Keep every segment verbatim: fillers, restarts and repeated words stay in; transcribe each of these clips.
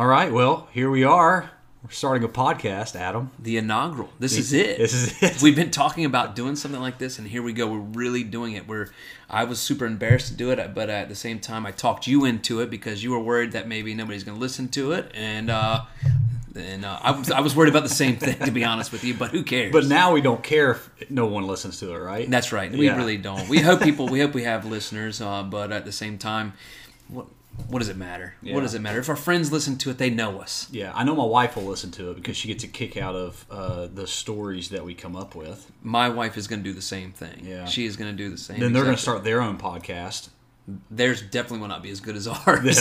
All right, well, here we are. We're starting a podcast, Adam. The inaugural. This is it. This is it. We've been talking about doing something like this, and here we go. We're really doing it. We're. I was super embarrassed to do it, but at the same time, I talked you into it because you were worried that maybe nobody's going to listen to it, and uh, and uh, I was I was worried about the same thing, to be honest with you. But who cares? But now we don't care if no one listens to it, right? That's right. We yeah. really don't. We hope people. We hope we have listeners, uh, but at the same time, what. What does it matter? Yeah. What does it matter? If our friends listen to it, they know us. Yeah, I know my wife will listen to it because she gets a kick out of uh, the stories that we come up with. My wife is going to do the same thing. Yeah, she is going to do the same. Then exactly. They're going to start their own podcast. Theirs definitely will not be as good as ours.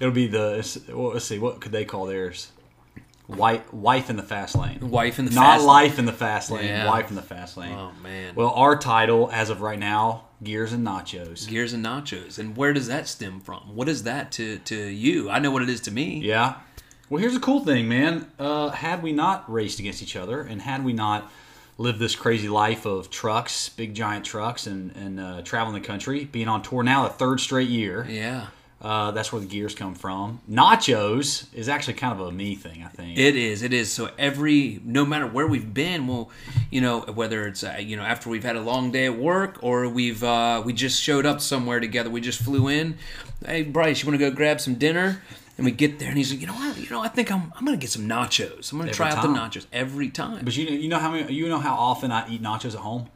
It'll be the well, let's see, what could they call theirs? Wife, wife in the fast lane. Wife in the not fast life lane. in the fast lane. Yeah. Wife in the fast lane. Oh man. Well, our title as of right now. Gears and Nachos. Gears and Nachos. And where does that stem from? What is that to, to you? I know what it is to me. Yeah. Well, here's a cool thing, man. Uh, had we not raced against each other and had we not lived this crazy life of trucks, big giant trucks, and, and uh, traveling the country, being on tour now the third straight year. Yeah. Uh, that's where the gears come from. Nachos is actually kind of a me thing, I think. It is, it is. So every, no matter where we've been, well, you know, whether it's, uh, you know, after we've had a long day at work or we've, uh, we just showed up somewhere together, we just flew in. Hey, Bryce, you want to go grab some dinner? And we get there, and he's like, you know what, you know, I think I'm, I'm gonna get some nachos. I'm gonna every try time. out the nachos every time. But you, you know how many, you know how often I eat nachos at home?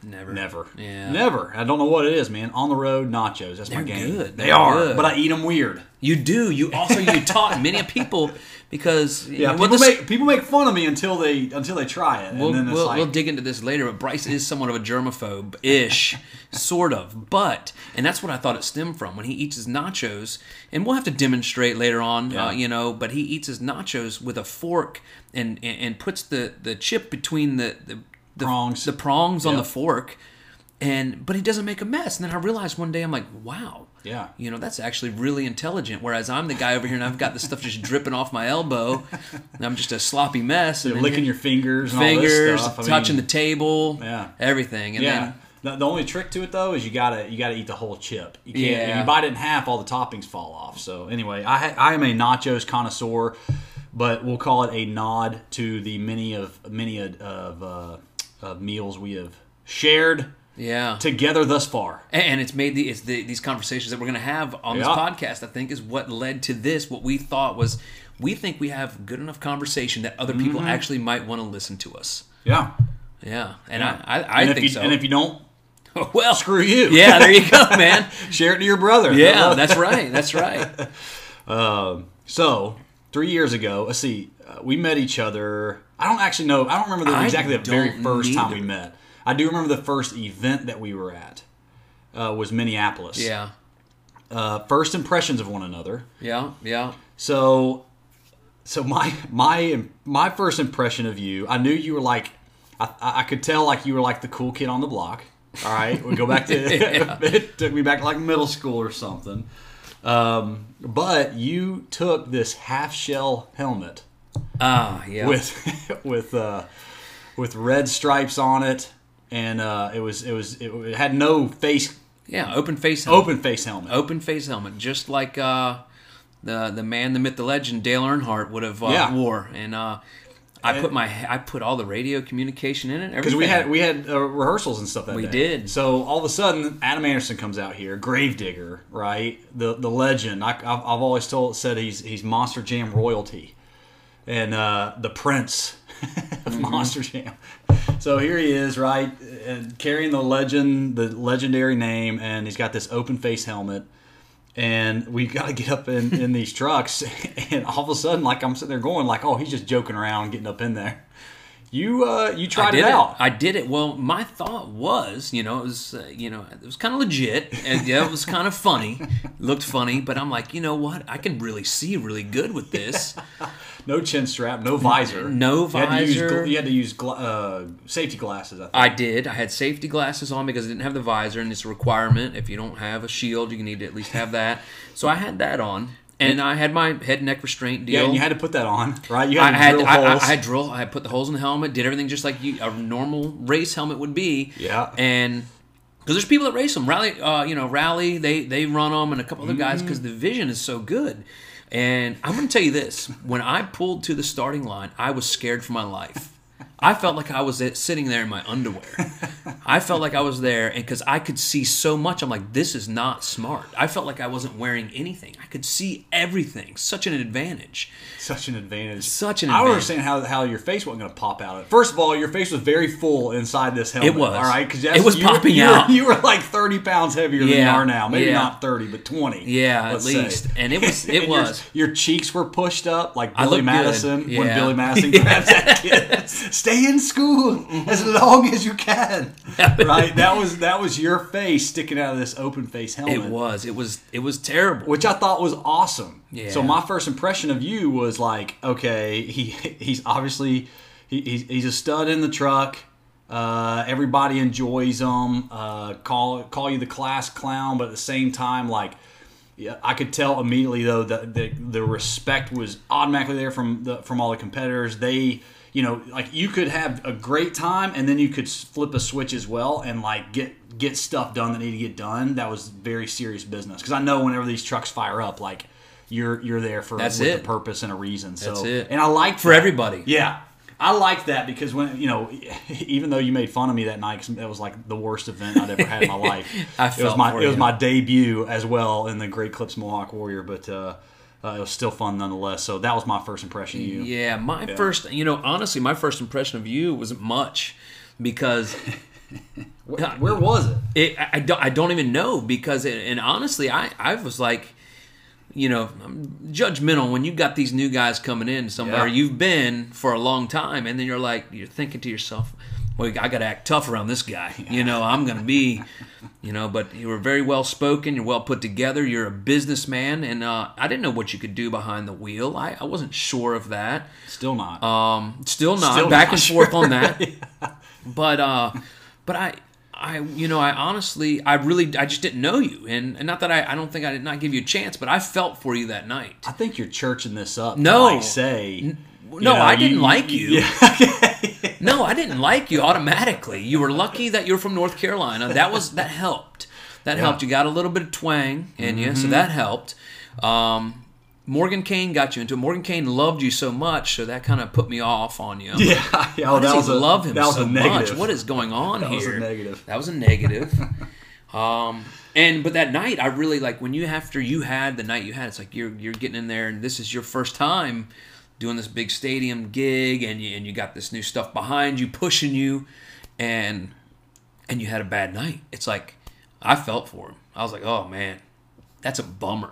Never. Never. Yeah. Never. I don't know what it is, man. On the road, nachos. That's They're my game. Good. They, they are. Good. But I eat them weird. You do. You also you taunt many people because yeah, you know, people, this, make, people make fun of me until they until they try it. And we'll, then it's we'll, like, we'll dig into this later, but Bryce is somewhat of a germaphobe ish, sort of. But and that's what I thought it stemmed from when he eats his nachos, and we'll have to demonstrate later on, yeah. uh, you know. But he eats his nachos with a fork and and, and puts the, the chip between the. the The prongs, the prongs yep. on the fork, and but he doesn't make a mess. And then I realized one day, I'm like, wow, yeah, you know, that's actually really intelligent. Whereas I'm the guy over here, and I've got the stuff just dripping off my elbow, and I'm just a sloppy mess. So and licking your fingers, fingers, and all this stuff. I touching mean, the table, yeah, everything. And yeah, then, the only trick to it though is you gotta you gotta eat the whole chip. You can't, yeah, if you bite it in half, all the toppings fall off. So anyway, I I am a nachos connoisseur, but we'll call it a nod to the many of many of. Uh, Of meals we have shared yeah. together thus far. And it's made the, it's the, these conversations that we're going to have on yeah. this podcast, I think, is what led to this. What we thought was we think we have good enough conversation that other mm-hmm. people actually might want to listen to us. Yeah. Yeah. And yeah. I, I, I and think you, so. And if you don't, well, screw you. Yeah, there you go, man. Share it to your brother. Yeah, that's right. That's right. Um, so, three years ago, let's see, uh, we met each other... I don't actually know. I don't remember the, exactly the very first neither. time we met. I do remember the first event that we were at uh, was Minneapolis. Yeah. Uh, first impressions of one another. Yeah, yeah. So, so my my my first impression of you, I knew you were like, I, I could tell like you were like the cool kid on the block. All right, we go back to it took me back to like middle school or something. Um, but you took this half shell helmet. Ah, yeah. With with uh, with red stripes on it, and uh, it was it was it had no face. Yeah, open face. Helmet. Open face helmet. Open face helmet, just like uh, the the man, the myth, the legend, Dale Earnhardt would have uh, yeah. wore. And uh, I and put my I put all the radio communication in it because we had we had uh, rehearsals and stuff that we day. did. So all of a sudden, Adam Anderson comes out here, Gravedigger, right? The the legend. I, I've I've always told said he's he's Monster Jam royalty. And uh, the prince of mm-hmm. Monster Jam. So here he is, right, and carrying the legend, the legendary name, and he's got this open face helmet. And we got to get up in, in these trucks, and all of a sudden, like I'm sitting there going, like, oh, he's just joking around, getting up in there. You uh, you tried it out. I did it. Well, my thought was, you know, it was uh, you know, it was kind of legit, and yeah, it was kind of funny, looked funny. But I'm like, you know what? I can really see really good with this. Yeah. No chin strap, no visor. No visor. You had to use, you had to use gla- uh, safety glasses, I think. I did. I had safety glasses on because I didn't have the visor, and it's a requirement. If you don't have a shield, you need to at least have that. So I had that on, and I had my head and neck restraint deal. Yeah, and you had to put that on, right? You had to I had, drill I, holes. I, I had drill. I had put the holes in the helmet, did everything just like you, a normal race helmet would be. Yeah. And... because there's people that race them. Rally, uh, you know, Rally, they, they run them, and a couple other guys because the vision is so good. And I'm going to tell you this. When I pulled to the starting line, I was scared for my life. I felt like I was sitting there in my underwear. I felt like I was there, and because I could see so much, I'm like, this is not smart. I felt like I wasn't wearing anything. I could see everything. Such an advantage. Such an advantage. Such an advantage. I don't understand how, how your face wasn't going to pop out. First of all, your face was very full inside this helmet. It was. All right? Cause that's, it was you popping were, out. You were, you were like thirty pounds heavier yeah, than you are now. Maybe yeah. not thirty, but twenty. Yeah, at least. Say. And it was. It was. Your, your cheeks were pushed up like Billy Madison yeah. when Billy Madison grabs that kid. Stay in school as long as you can. Right? That was that was your face sticking out of this open face helmet. It was. It was it was terrible. Which I thought was awesome. Yeah. So my first impression of you was like, okay, he he's obviously he, he's he's a stud in the truck. Uh, everybody enjoys him. Uh, call call you the class clown, but at the same time, like, yeah, I could tell immediately though that the the respect was automatically there from the from all the competitors. They You know, like you could have a great time, and then you could flip a switch as well, and like get get stuff done that needed to get done. That was very serious business, because I know whenever these trucks fire up, like you're you're there for That's with it. a purpose and a reason. So, That's it. And I liked for that. everybody. Yeah, I liked that because when you know, even though you made fun of me that night, because that was like the worst event I'd ever had in my life. I felt it was my for it you. was my debut as well in the Great Clips Mohawk Warrior, but. Uh, Uh, it was still fun nonetheless. So that was my first impression of you. Yeah, my yeah. first, you know, honestly, my first impression of you wasn't much because... where, where was it? it I, I, don't, I don't even know because, it, and honestly, I, I was like, you know, I'm judgmental when you've got these new guys coming in somewhere yeah. you've been for a long time, and then you're like, you're thinking to yourself, well, I got to act tough around this guy. Yeah. You know, I'm going to be, you know, but you were very well spoken. You're well put together. You're a businessman. And uh, I didn't know what you could do behind the wheel. I, I wasn't sure of that. Still not. Um, still not. Still Back not and sure. forth on that. yeah. But, uh, but I, I, you know, I honestly, I really, I just didn't know you. And, and not that I, I don't think I did not give you a chance, but I felt for you that night. I think you're churching this up. No. Like say. N- No, you know, I didn't you, like you. Yeah. No, I didn't like you automatically. You were lucky that you're from North Carolina. That was that helped. That yeah. helped. You got a little bit of twang in mm-hmm. you, so that helped. Um, Morgan Kane got you into it. Morgan Kane loved you so much, so that kind of put me off on you. I'm yeah, like, yeah well, that was a, love him that was so a negative. Much? What is going on that here? That was a negative. That was a negative. um, and but that night, I really like when you after you had the night you had. It's like you're you're getting in there, and this is your first time doing this big stadium gig, and you and you got this new stuff behind you pushing you, and and you had a bad night. It's like I felt for him. I was like, oh man, that's a bummer.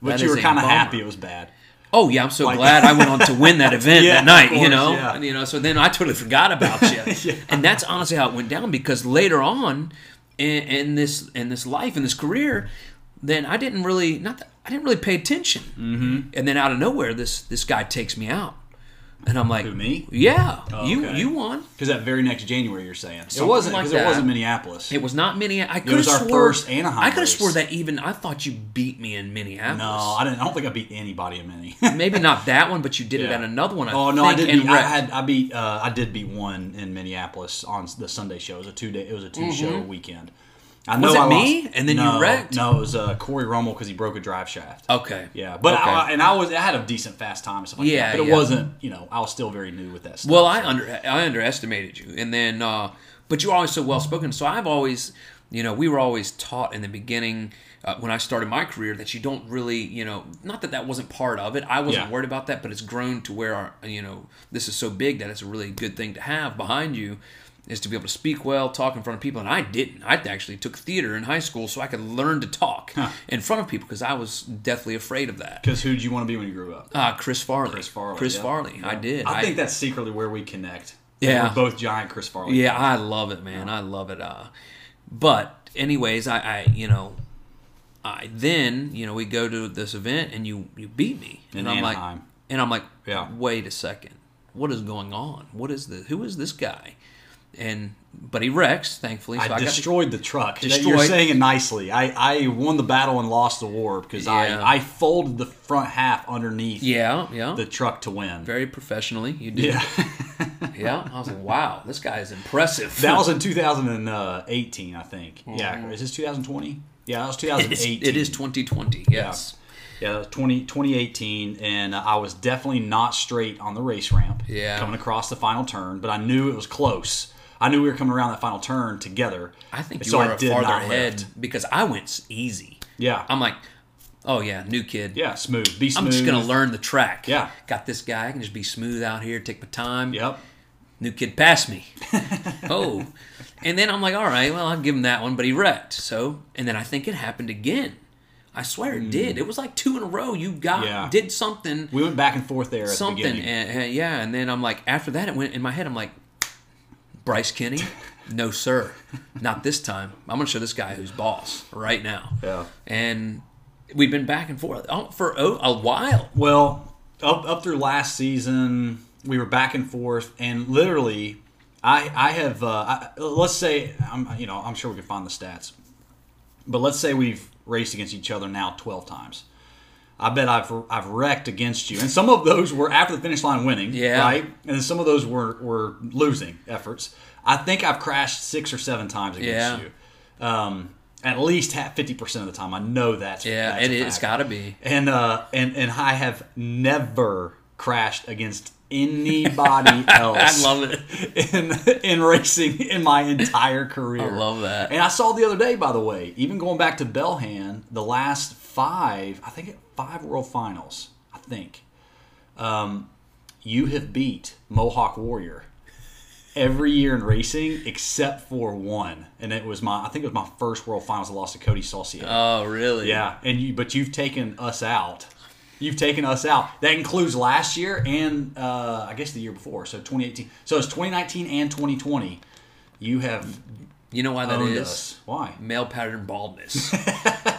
But that you were kind of happy it was bad. Oh yeah, I'm so like, glad I went on to win that event yeah, that night. Course, you know, yeah. you know. So then I totally forgot about you, yeah. and that's honestly how it went down. Because later on in, in this in this life in this career, then I didn't really not. That, I didn't really pay attention, mm-hmm. and then out of nowhere, this this guy takes me out, and I'm like, "Who me? Yeah, oh, you okay. you won." Because that very next January, you're saying Something it wasn't because like it wasn't Minneapolis. It was not Minneapolis. It was our swore, first Anaheim. I could have swore that even I thought you beat me in Minneapolis. No, I didn't. I don't think I beat anybody in Minnie. Maybe not that one, but you did yeah. it at another one. I oh no, think, I did. Beat, I had I beat uh, I did beat one in Minneapolis on the Sunday show. It was a two day. It was a two mm-hmm. show weekend. I know was it I me? Lost. And then no, you wrecked? No, it was uh, Corey Rummel because he broke a drive shaft. Okay. Yeah, but okay. I, and I was I had a decent fast time and stuff like yeah, that. But it yeah. wasn't, you know, I was still very new with that stuff. Well, I so. under I underestimated you, and then, uh, but you're always so well spoken. So I've always, you know, we were always taught in the beginning uh, when I started my career that you don't really, you know, not that that wasn't part of it. I wasn't yeah. worried about that, but it's grown to where our, you know, this is so big that it's a really good thing to have behind you. Is to be able to speak well, talk in front of people, and I didn't. I actually took theater in high school so I could learn to talk huh. in front of people because I was deathly afraid of that. Because who did you want to be when you grew up? Uh, Chris Farley. Chris Farley. Chris yeah. Farley. Yeah. I did. I think I, that's secretly where we connect. Yeah. We're both giant Chris Farley. Yeah, fans. I love it, man. Yeah. I love it. Uh, but anyways, I, I you know, I then you know we go to this event and you you beat me in and I'm Anaheim. like and I'm like yeah. wait a second, what is going on? What is this? Who is this guy? And but he wrecks, thankfully. So I, I destroyed got the, the truck. Destroyed. You're saying it nicely. I, I won the battle and lost the war because yeah. I, I folded the front half underneath yeah, yeah. the truck to win. Very professionally, you did. Yeah. yeah. I was like, wow, this guy is impressive. That was in two thousand eighteen, I think. Mm. Yeah. Is this twenty twenty? Yeah, that was twenty eighteen. It is, it is twenty twenty, yes. Yeah. Yeah, that was twenty eighteen, and uh, I was definitely not straight on the race ramp yeah. coming across the final turn, but I knew it was close. I knew we were coming around that final turn together. I think you so were I farther ahead lift. Because I went easy. Yeah. I'm like, oh, yeah, new kid. Yeah, smooth. Be smooth. I'm just going to learn the track. Yeah. Got this guy. I can just be smooth out here, take my time. Yep. New kid passed me. oh. And then I'm like, all right, well, I'll give him that one, but he wrecked. So, and then I think it happened again. I swear it mm. did. It was like two in a row. You got yeah. did something. We went back and forth there at something. The beginning. And, yeah, and then I'm like, after that, it went in my head. I'm like, Bryce Kenny? No, sir. Not this time. I'm going to show this guy who's boss right now. Yeah. And we've been back and forth for a while. Well, up, up through last season, we were back and forth, and literally, I I have uh, I, let's say I'm you know I'm sure we can find the stats, but let's say we've raced against each other now twelve times. I bet I've I've wrecked against you, and some of those were after the finish line winning, yeah. right? And then some of those were were losing efforts. I think I've crashed six or seven times against yeah. you. Um, At least fifty percent of the time, I know that's yeah. That's it is got to be, and uh, and and I have never crashed against anybody else. I love it in in racing in my entire career. I love that. And I saw the other day, by the way, even going back to Belhan, the last five, I think five World Finals, I think, um, you have beat Mohawk Warrior every year in racing except for one, and it was my I think it was my first World Finals I lost to Cody Saucier. Oh, really? Yeah, and you but you've taken us out. You've taken us out. That includes last year and uh, I guess the year before. So twenty eighteen. So it's twenty nineteen and twenty twenty. You have You know why that is? Us. Why? Male pattern baldness.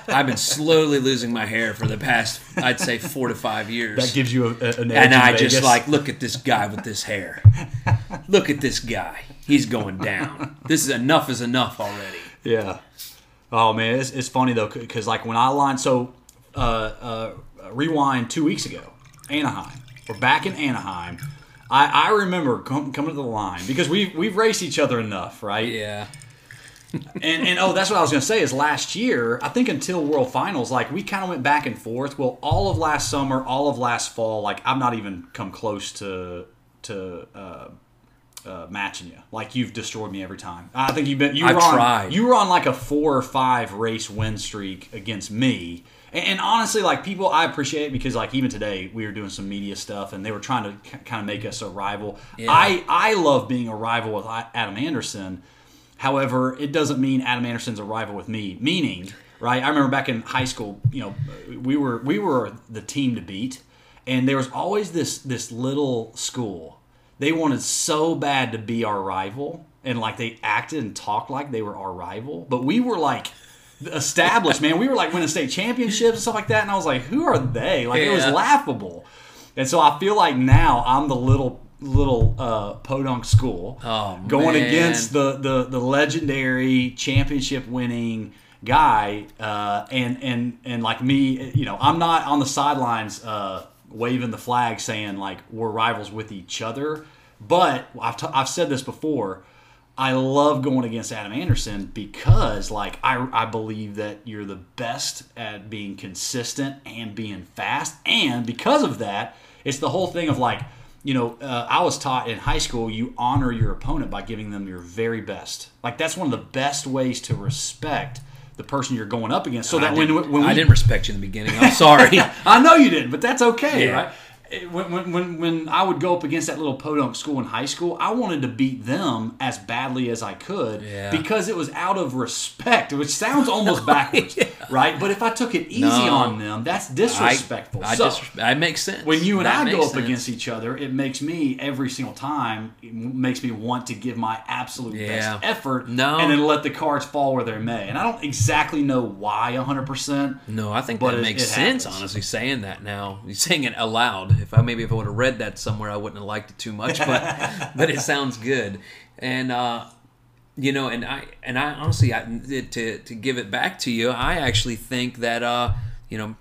I've been slowly losing my hair for the past, I'd say, four to five years. That gives you a, a, an edge. And I Vegas. Just like, look at this guy with this hair. Look at this guy. He's going down. This is enough is enough already. Yeah. Oh, man. It's, it's funny, though, because like when I lined, so uh, uh, rewind two weeks ago, Anaheim. We're back in Anaheim. I, I remember com- coming to the line because we've, we've raced each other enough, right? Yeah. and, and, oh, that's what I was going to say is last year, I think until World Finals, like, we kind of went back and forth. Well, all of last summer, all of last fall, like, I've not even come close to to uh, uh, matching you. Like, you've destroyed me every time. I think you've been, you were on, tried. You were on, like, a four or five race win streak against me. And, and honestly, like, people, I appreciate it because, like, even today, we were doing some media stuff, and they were trying to k- kind of make us a rival. Yeah. I, I love being a rival with Adam Anderson. However, it doesn't mean Adam Anderson's a rival with me. Meaning, right? I remember back in high school, you know, we were we were the team to beat, and there was always this this little school. They wanted so bad to be our rival, and like they acted and talked like they were our rival, but we were like established, man. We were like winning state championships and stuff like that, and I was like, who are they? Like yeah. It was laughable. And so I feel like now I'm the little little uh, podunk school oh, going man. Against the, the, the legendary championship winning guy uh, and and and like me, you know, I'm not on the sidelines uh, waving the flag saying like we're rivals with each other, but I've, t- I've said this before, I love going against Adam Anderson because like I, I believe that you're the best at being consistent and being fast, and because of that it's the whole thing of like, you know, uh, I was taught in high school you honor your opponent by giving them your very best. Like, that's one of the best ways to respect the person you're going up against. So that when, when we, I didn't respect you in the beginning. I'm sorry. I know you didn't, but that's okay, yeah. right? When, when, when I would go up against that little podunk school in high school, I wanted to beat them as badly as I could yeah. because it was out of respect, which sounds almost backwards, yeah. right? But if I took it easy no. on them, that's disrespectful. I, I so disres- that makes sense. When you and that I go up sense. Against each other, it makes me, every single time, it makes me want to give my absolute yeah. best effort no. and then let the cards fall where they may. And I don't exactly know why one hundred percent. No, I think that it, makes it sense, happens. Honestly, saying that now. You're saying it aloud. If I maybe if I would have read that somewhere, I wouldn't have liked it too much, but but it sounds good. And uh, you know, and I and I honestly, I, to to give it back to you, I actually think that uh, you know,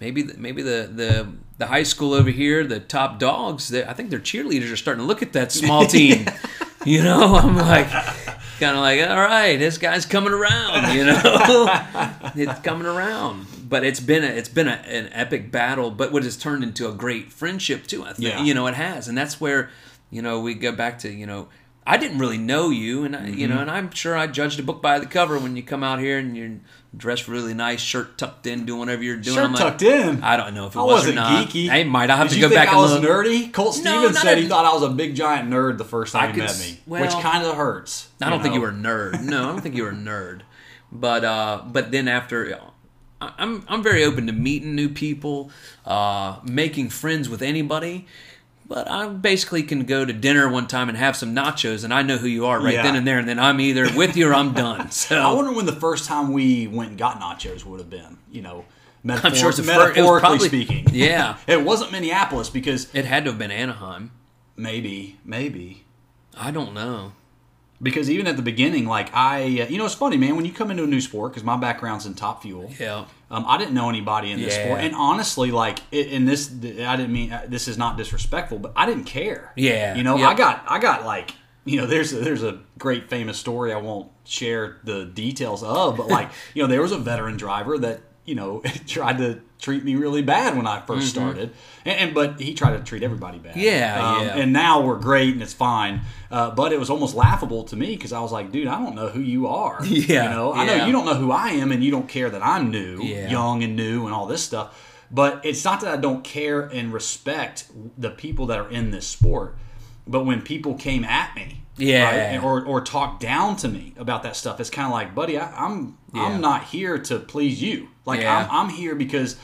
maybe maybe the the the high school over here, the top dogs, I think their cheerleaders are starting to look at that small team. You know, I'm like. kind of like, all right, this guy's coming around, you know. It's coming around. But it's been a, it's been a, an epic battle, but what has turned into a great friendship too. I think yeah. you know it has, and that's where you know we go back to you know I didn't really know you, and I, mm-hmm. you know, and I'm sure I judged a book by the cover when you come out here and you're dressed really nice, shirt tucked in, doing whatever you're doing. Shirt I'm like, tucked in. I don't know if it I was wasn't or not. Geeky. I might. I have Did to go back and look. Did you think I was nerdy? Colt Stevens no, said he a, thought I was a big giant nerd the first time I he could, met me, well, which kind of hurts. I don't know? think you were a nerd. No, I don't think you were a nerd. But uh, but then after. I'm I'm very open to meeting new people, uh, making friends with anybody, but I basically can go to dinner one time and have some nachos, and I know who you are right yeah. then and there, and then I'm either with you or I'm done. So I wonder when the first time we went and got nachos would have been, you know, metaphor- I'm sure it's metaphorically first, probably, speaking. Yeah. It wasn't Minneapolis because... It had to have been Anaheim. Maybe, maybe. I don't know. Because even at the beginning, like I, you know, it's funny, man, when you come into a new sport, because my background's in Top Fuel. Yeah. Um, I didn't know anybody in this yeah. sport. And honestly, like, in this, I didn't mean, this is not disrespectful, but I didn't care. Yeah. You know, yep. I got, I got like, you know, there's a, there's a great famous story I won't share the details of, but like, you know, there was a veteran driver that, you know, tried to treat me really bad when I first mm-hmm. started. And, and but he tried to treat everybody bad. Yeah, um, yeah. And now we're great and it's fine. Uh, but it was almost laughable to me because I was like, dude, I don't know who you are. Yeah. You know, yeah. I know you don't know who I am and you don't care that I'm new, yeah. young and new and all this stuff. But it's not that I don't care and respect the people that are in this sport. But when people came at me, yeah, right, or or talked down to me about that stuff, it's kind of like, buddy, I, I'm yeah. I'm not here to please you. Like yeah. I'm, I'm here because,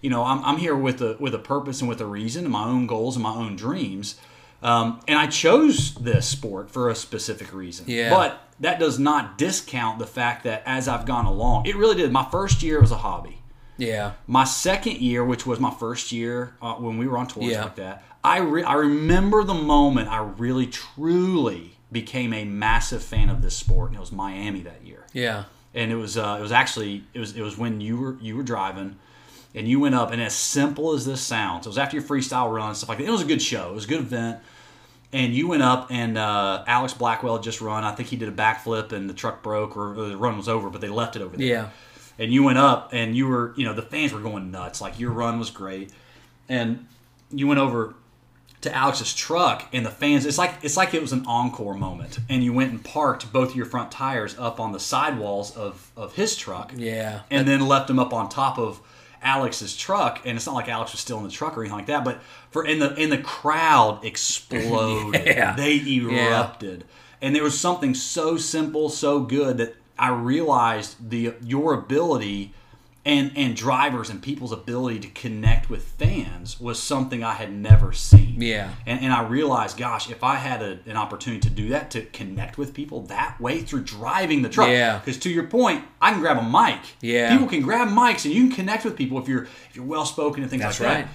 you know, I'm I'm here with a with a purpose and with a reason and my own goals and my own dreams, um, and I chose this sport for a specific reason. Yeah. But that does not discount the fact that as I've gone along, it really did. My first year was a hobby. Yeah. My second year, which was my first year uh, when we were on tours yeah. like that, I re- I remember the moment I really truly became a massive fan of this sport, and it was Miami that year. Yeah. And it was uh, it was actually it was it was when you were you were driving, and you went up. And as simple as this sounds, it was after your freestyle run and stuff like that. It was a good show. It was a good event. And you went up, and uh, Alex Blackwell had just run. I think he did a backflip, and the truck broke, or the run was over, but they left it over there. Yeah. And you went up, and you were you know the fans were going nuts. Like your run was great, and you went over to Alex's truck, and the fans, it's like it's like it was an encore moment, and you went and parked both of your front tires up on the sidewalls of, of his truck, yeah, and then left them up on top of Alex's truck, and it's not like Alex was still in the truck or anything like that, but for in the in the crowd exploded, yeah. they erupted, yeah. and there was something so simple, so good that I realized the your ability. And and drivers and people's ability to connect with fans was something I had never seen. Yeah. And and I realized, gosh, if I had a, an opportunity to do that, to connect with people that way through driving the truck. Yeah. Because to your point, I can grab a mic. Yeah. People can grab mics and you can connect with people if you're if you're well spoken and things That's like right. that.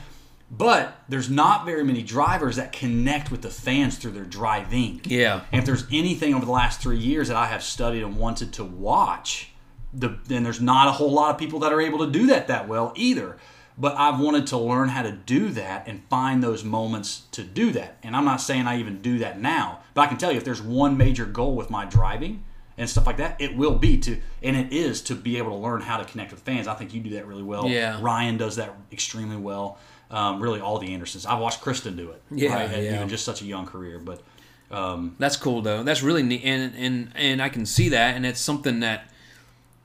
But there's not very many drivers that connect with the fans through their driving. Yeah. And if there's anything over the last three years that I have studied and wanted to watch. The, and there's not a whole lot of people that are able to do that that well either. But I've wanted to learn how to do that and find those moments to do that. And I'm not saying I even do that now. But I can tell you if there's one major goal with my driving and stuff like that, it will be to, and it is to be able to learn how to connect with fans. I think you do that really well. Yeah. Ryan does that extremely well. Um, really all the Andersons. I've watched Kristen do it. Yeah. Right? And yeah. Even just such a young career. But um, that's cool though. That's really neat. And, and, and I can see that. And it's something that,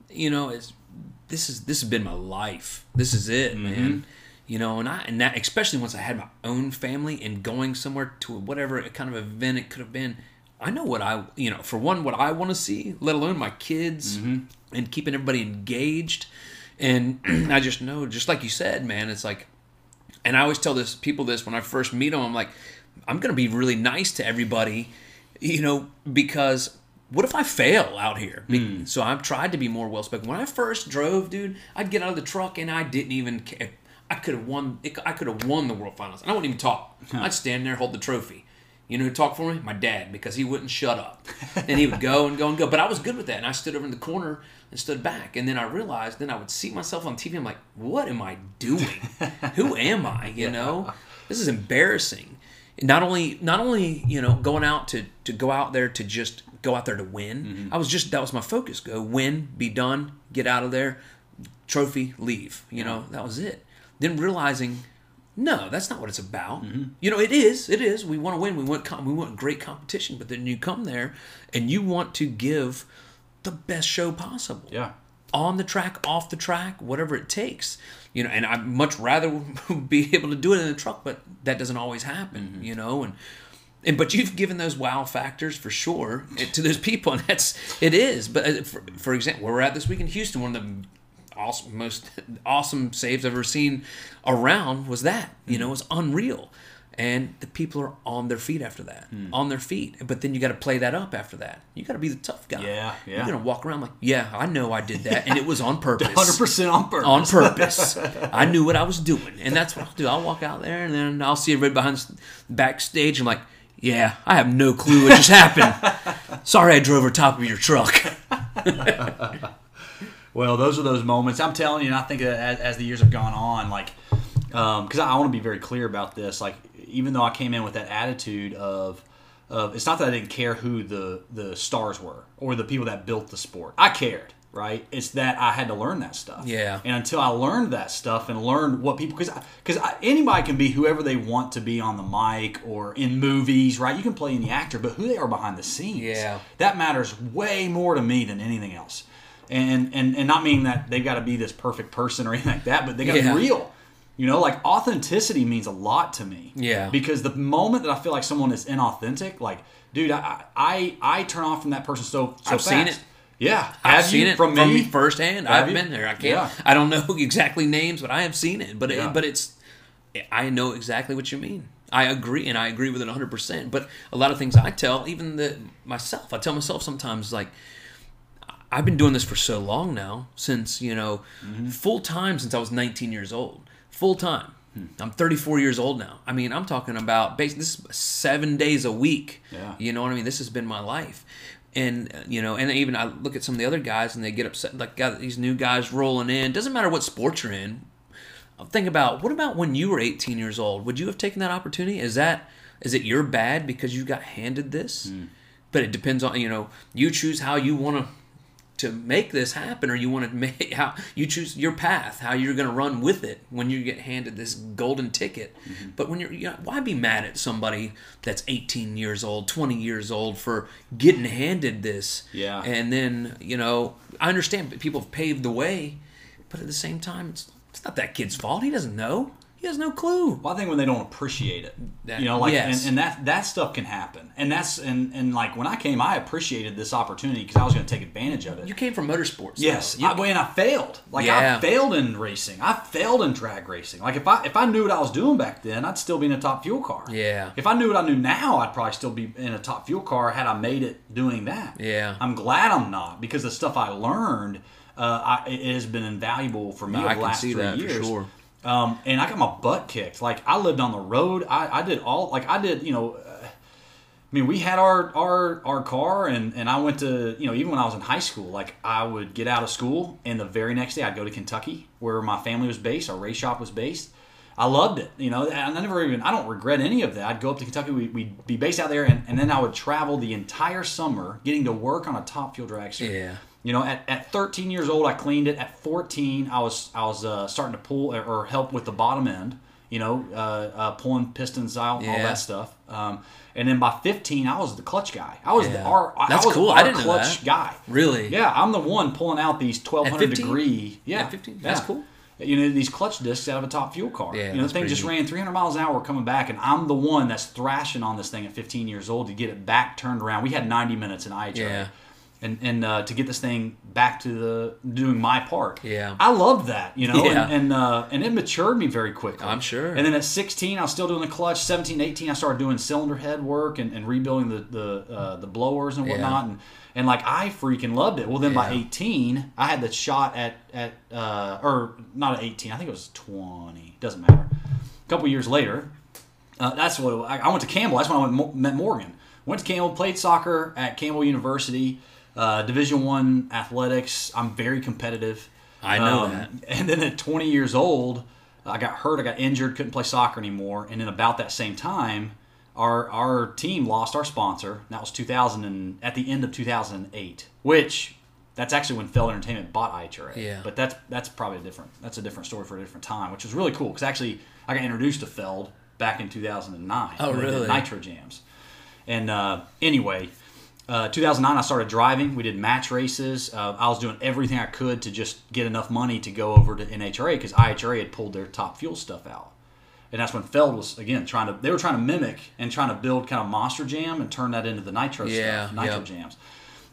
you know, it's this is this has been my life. This is it, man. Mm-hmm. You know, and I and that especially once I had my own family and going somewhere to whatever kind of event it could have been. I know what I you know for one what I want to see, let alone my kids, mm-hmm. and keeping everybody engaged. And I just know, just like you said, man, it's like, and I always tell this people this when I first meet them. I'm like, I'm gonna be really nice to everybody, you know, because. What if I fail out here? Mm. So I've tried to be more well-spoken. When I first drove, dude, I'd get out of the truck and I didn't even care. I could have won. I could have won the World Finals. I wouldn't even talk. Huh. I'd stand there, hold the trophy. You know who talked for me? My dad, because he wouldn't shut up. And he would go and go and go. But I was good with that. And I stood over in the corner and stood back. And then I realized, then I would see myself on T V. I'm like, what am I doing? Who am I? You know, this is embarrassing. Not only, not only, you know, going out to, to go out there to just go out there to win. Mm-hmm. I was just, that was my focus. Go win, be done, get out of there, trophy, leave. You know, that was it. Then realizing, no, that's not what it's about. Mm-hmm. You know, it is, it is. We want to win. We want com- we want great competition. But then you come there and you want to give the best show possible. Yeah. On the track, off the track, whatever it takes. You know, and I'd much rather be able to do it in the truck, but that doesn't always happen, mm-hmm. you know. And and but you've given those wow factors for sure to those people, and that's, it is. But for, for example, where we're at this week in Houston, one of the awesome, most awesome saves I've ever seen around was that. You know, it was unreal. And the people are on their feet after that, mm. on their feet. But then you got to play that up after that. You got to be the tough guy. Yeah, yeah. You're going to walk around like, yeah, I know I did that, and it was on purpose. one hundred percent on purpose. On purpose. I knew what I was doing, and that's what I'll do. I'll walk out there, and then I'll see everybody behind the backstage. I'm like, yeah, I have no clue what just happened. Sorry I drove over top of your truck. Well, those are those moments. I'm telling you, and I think as, as the years have gone on, like, because um, I want to be very clear about this, like, even though I came in with that attitude of, of it's not that I didn't care who the, the stars were or the people that built the sport. I cared, right? It's that I had to learn that stuff. Yeah. And until I learned that stuff and learned what people, because because anybody can be whoever they want to be on the mic or in movies, right? You can play any actor, but who they are behind the scenes, yeah, that matters way more to me than anything else. And and, and not meaning that they've got to be this perfect person or anything like that, but they got to yeah. be real. You know, like, authenticity means a lot to me. Yeah. Because the moment that I feel like someone is inauthentic, like, dude, I I, I turn off from that person so, so I've fast. Seen it. Yeah. I've have seen you, it from me, from me firsthand. Have I've you? Been there. I can't. Yeah. I don't know exactly names, but I have seen it. But yeah. it, but it's, I know exactly what you mean. I agree, and I agree with it one hundred percent. But a lot of things I tell, even the myself, I tell myself sometimes, like, I've been doing this for so long now, since, you know, mm-hmm. full-time since I was nineteen years old. Full time. I'm thirty-four years old now. I mean, I'm talking about basically this is seven days a week. Yeah. You know what I mean? This has been my life. And, you know, and even I look at some of the other guys and they get upset. Like, got these new guys rolling in. Doesn't matter what sport you're in. I'm thinking about, what about when you were eighteen years old? Would you have taken that opportunity? Is that, is it your bad because you got handed this? Mm. But it depends on, you know, you choose how you want to. to make this happen, or you want to make how you choose your path, how you're going to run with it when you get handed this golden ticket. Mm-hmm. But when you're, you know, why be mad at somebody that's eighteen years old, twenty years old for getting handed this? Yeah. And then, you know, I understand that people have paved the way, but at the same time, it's, it's not that kid's fault. He doesn't know. He has no clue. Well, I think when they don't appreciate it, that, you know, like, yes. and, and that that stuff can happen, and that's and, and like when I came, I appreciated this opportunity because I was going to take advantage of it. You came from motorsports, yes. I, and I failed. Like yeah. I failed in racing. I failed in drag racing. Like if I if I knew what I was doing back then, I'd still be in a top fuel car. Yeah. If I knew what I knew now, I'd probably still be in a top fuel car had I made it doing that. Yeah. I'm glad I'm not, because the stuff I learned, uh, I, it has been invaluable for me no, over the last three that, years. For sure. Um, and I got my butt kicked. Like, I lived on the road. I, I did all, like, I did, you know, uh, I mean, we had our, our, our car, and, and I went to, you know, even when I was in high school, like, I would get out of school, and the very next day I'd go to Kentucky, where my family was based, our race shop was based. I loved it, you know, and I never even, I don't regret any of that. I'd go up to Kentucky, we, we'd be based out there, and, and then I would travel the entire summer getting to work on a top fuel dragster. Yeah. You know, at, at thirteen years old, I cleaned it. At fourteen, I was I was uh, starting to pull or, or help with the bottom end. You know, uh, uh, pulling pistons out, yeah. all that stuff. Um, and then by fifteen, I was the clutch guy. I was yeah. the R. That's I was cool. I didn't know that. Clutch guy. Really? Yeah, I'm the one pulling out these twelve hundred degree. Yeah, at fifteen. That's yeah. cool. You know, these clutch discs out of a top fuel car. Yeah, you know, the thing just neat. Ran three hundred miles an hour coming back, and I'm the one that's thrashing on this thing at fifteen years old to get it back turned around. We had ninety minutes in I H R A. Yeah. and and uh, to get this thing back to the doing my part. Yeah. I loved that, you know, yeah. and and, uh, and it matured me very quickly. I'm sure. And then at sixteen, I was still doing the clutch. seventeen, eighteen, I started doing cylinder head work and, and rebuilding the the, uh, the blowers and whatnot. Yeah. And, and, like, I freaking loved it. Well, then yeah. by eighteen, I had the shot at, at uh, or not at eighteen, I think it was twenty. Doesn't matter. A couple years later, uh, that's what, it, I, I went to Campbell. That's when I went mo- met Morgan. Went to Campbell, played soccer at Campbell University. Uh, Division One athletics. I'm very competitive. I know um, that. And then at twenty years old, I got hurt. I got injured. Couldn't play soccer anymore. And then about that same time, our our team lost our sponsor. That was two thousand and at the end of two thousand eight, which that's actually when Feld Entertainment bought I H R A. Yeah. But that's that's probably a different that's a different story for a different time, which was really cool because actually I got introduced to Feld back in two thousand nine. Oh, really? Nitro Jams. And uh, anyway, uh, two thousand nine I started driving. We did match races. Uh, I was doing everything I could to just get enough money to go over to N H R A because I H R A had pulled their top fuel stuff out. And that's when Feld was, again, trying to, they were trying to mimic and trying to build kind of Monster Jam and turn that into the Nitro yeah, stuff, Nitro yep. Jams.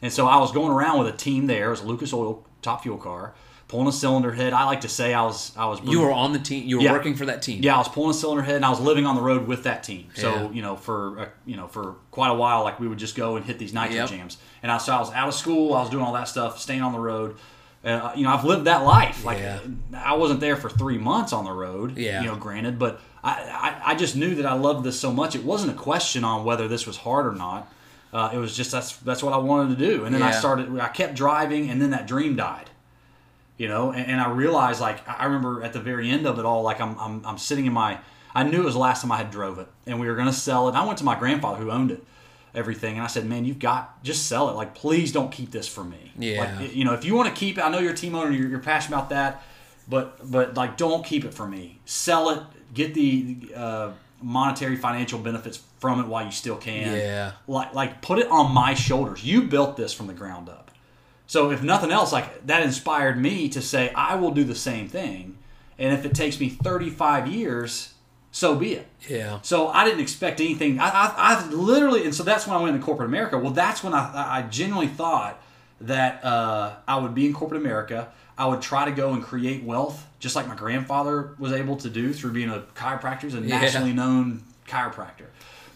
And so I was going around with a team there. It was a Lucas Oil top fuel car, pulling a cylinder head. I like to say I was, I was. Booming. You were on the team. You were yeah. working for that team. Yeah, I was pulling a cylinder head, and I was living on the road with that team. So yeah. you know, for uh, you know, for quite a while, like we would just go and hit these Nitro yep. Jams. And I, so I was out of school. I was doing all that stuff, staying on the road. Uh, you know, I've lived that life. Like yeah. I wasn't there for three months on the road. Yeah. You know, granted, but I, I, I just knew that I loved this so much. It wasn't a question on whether this was hard or not. Uh, it was just that's that's what I wanted to do. And then yeah. I started. I kept driving, and then that dream died. You know, and, and I realized, like, I remember at the very end of it all, like I'm, I'm, I'm sitting in my. I knew it was the last time I had drove it, and we were going to sell it. I went to my grandfather who owned it. Everything. And I said, man, you've got, just sell it. Like, please don't keep this for me. Yeah. Like, you know, if you want to keep it, I know you're a team owner, you're, you're passionate about that, but, but like, don't keep it for me. Sell it, get the uh, monetary financial benefits from it while you still can. Yeah. Like, like put it on my shoulders. You built this from the ground up. So if nothing else, like that inspired me to say, I will do the same thing. And if it takes me thirty-five years, so be it. Yeah. So I didn't expect anything. I, I, I literally, and so that's when I went into corporate America. Well, that's when I, I genuinely thought that uh, I would be in corporate America. I would try to go and create wealth, just like my grandfather was able to do through being a chiropractor, a nationally yeah. known chiropractor.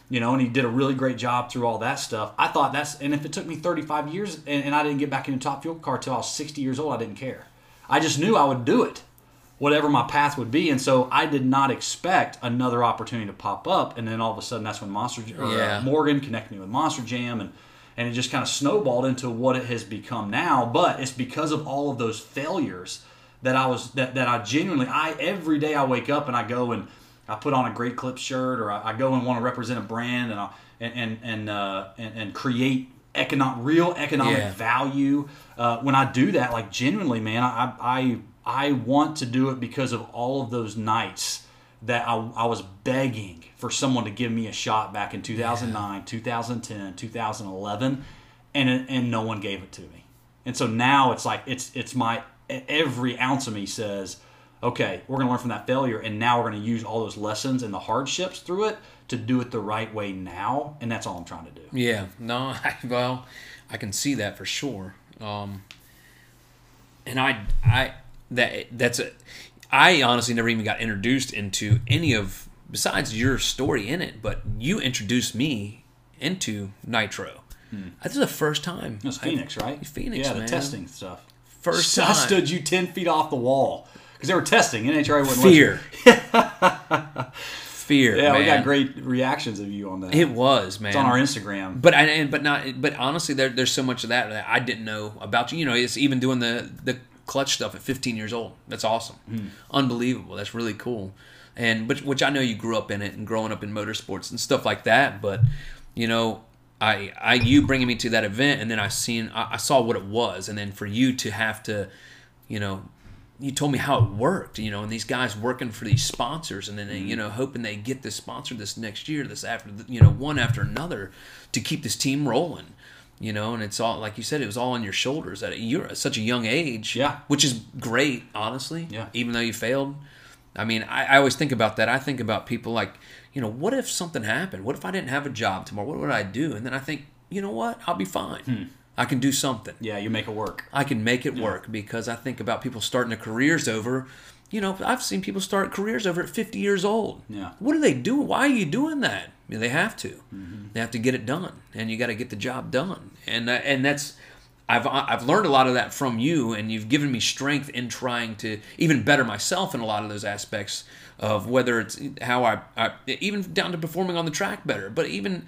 You know, and he did a really great job through all that stuff. I thought that's, and if it took me thirty-five years and, and I didn't get back into top fuel car till I was sixty years old, I didn't care. I just knew I would do it, whatever my path would be. And so I did not expect another opportunity to pop up. And then all of a sudden, that's when Monster or yeah. uh, Morgan connected me with Monster Jam. And, and it just kind of snowballed into what it has become now. But it's because of all of those failures that I was, that, that I genuinely, I, every day I wake up and I go and I put on a Great Clips shirt, or I, I go and want to represent a brand and I, and, and, and, uh, and, and create economic, real economic yeah. value. Uh, when I do that, like genuinely, man, I, I, I want to do it because of all of those nights that I, I was begging for someone to give me a shot back in two thousand nine, yeah. two thousand ten, two thousand eleven, and and no one gave it to me. And so now it's like it's it's my every ounce of me says, okay, we're going to learn from that failure, and now we're going to use all those lessons and the hardships through it to do it the right way now, and that's all I'm trying to do. Yeah, no, I, well, I can see that for sure. Um, and I I. That that's a, I honestly never even got introduced into any of besides your story in it, but you introduced me into Nitro. Hmm. That's the first time. It was Phoenix, I, right? Phoenix, yeah, man. The testing stuff. First so time I stood you ten feet off the wall because they were testing. N H R A wouldn't fear. Let you. Fear. Yeah, man. We got great reactions of you on that. It was, man. It's on our Instagram. But I, and but not. But honestly, there, there's so much of that that I didn't know about you. You know, it's even doing the the. Clutch stuff at fifteen years old. That's awesome. Mm. Unbelievable. That's really cool. And which, which I know you grew up in it and growing up in motorsports and stuff like that, but you know, I I you bringing me to that event, and then I seen I, I saw what it was, and then for you to have to, you know, you told me how it worked, you know, and these guys working for these sponsors, and then they, you know, hoping they get this sponsor this next year, this after, you know, one after another to keep this team rolling. You know, and it's all, like you said, it was all on your shoulders at you're at such a young age, yeah. which is great, honestly, yeah. even though you failed. I mean, I, I always think about that. I think about people like, you know, what if something happened? What if I didn't have a job tomorrow? What would I do? And then I think, you know what? I'll be fine. Hmm. I can do something. Yeah, you make it work. I can make it yeah. work because I think about people starting their careers over. You know, I've seen people start careers over at fifty years old. Yeah. What do they do? Why are you doing that? I mean, they have to. Mm-hmm. They have to get it done, and you got to get the job done. And uh, and that's, I've I've learned a lot of that from you, and you've given me strength in trying to even better myself in a lot of those aspects of whether it's how I, I even down to performing on the track better, but even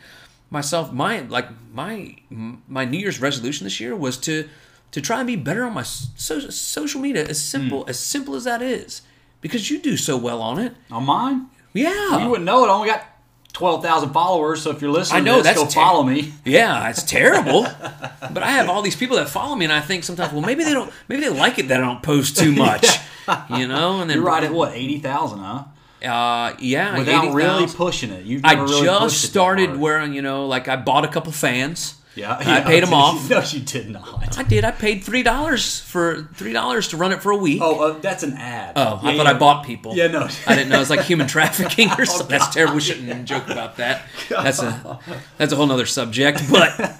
myself, my like my my New Year's resolution this year was to. To try and be better on my so, social media, as simple mm. as simple as that is, because you do so well on it. On mine, yeah, you wouldn't know it. I only got twelve thousand followers, so if you're listening, I know, that's go ter- follow me. Yeah, it's terrible. But I have all these people that follow me, and I think sometimes, well, maybe they don't, maybe they like it that I don't post too much, you know. And then you're right at what, eighty thousand, huh? Uh, yeah, without eighty, really pushing it. You've never I really just started wearing, you know, like I bought a couple fans. Yeah, I yeah, paid them off. No, you did not. I did. I paid three dollars for three dollars to run it for a week. Oh, uh, that's an ad. Oh, yeah, I thought yeah. I bought people. Yeah, no, I didn't know. It's like human trafficking or something. That's terrible. We shouldn't yeah. joke about that. That's a that's a whole other subject. But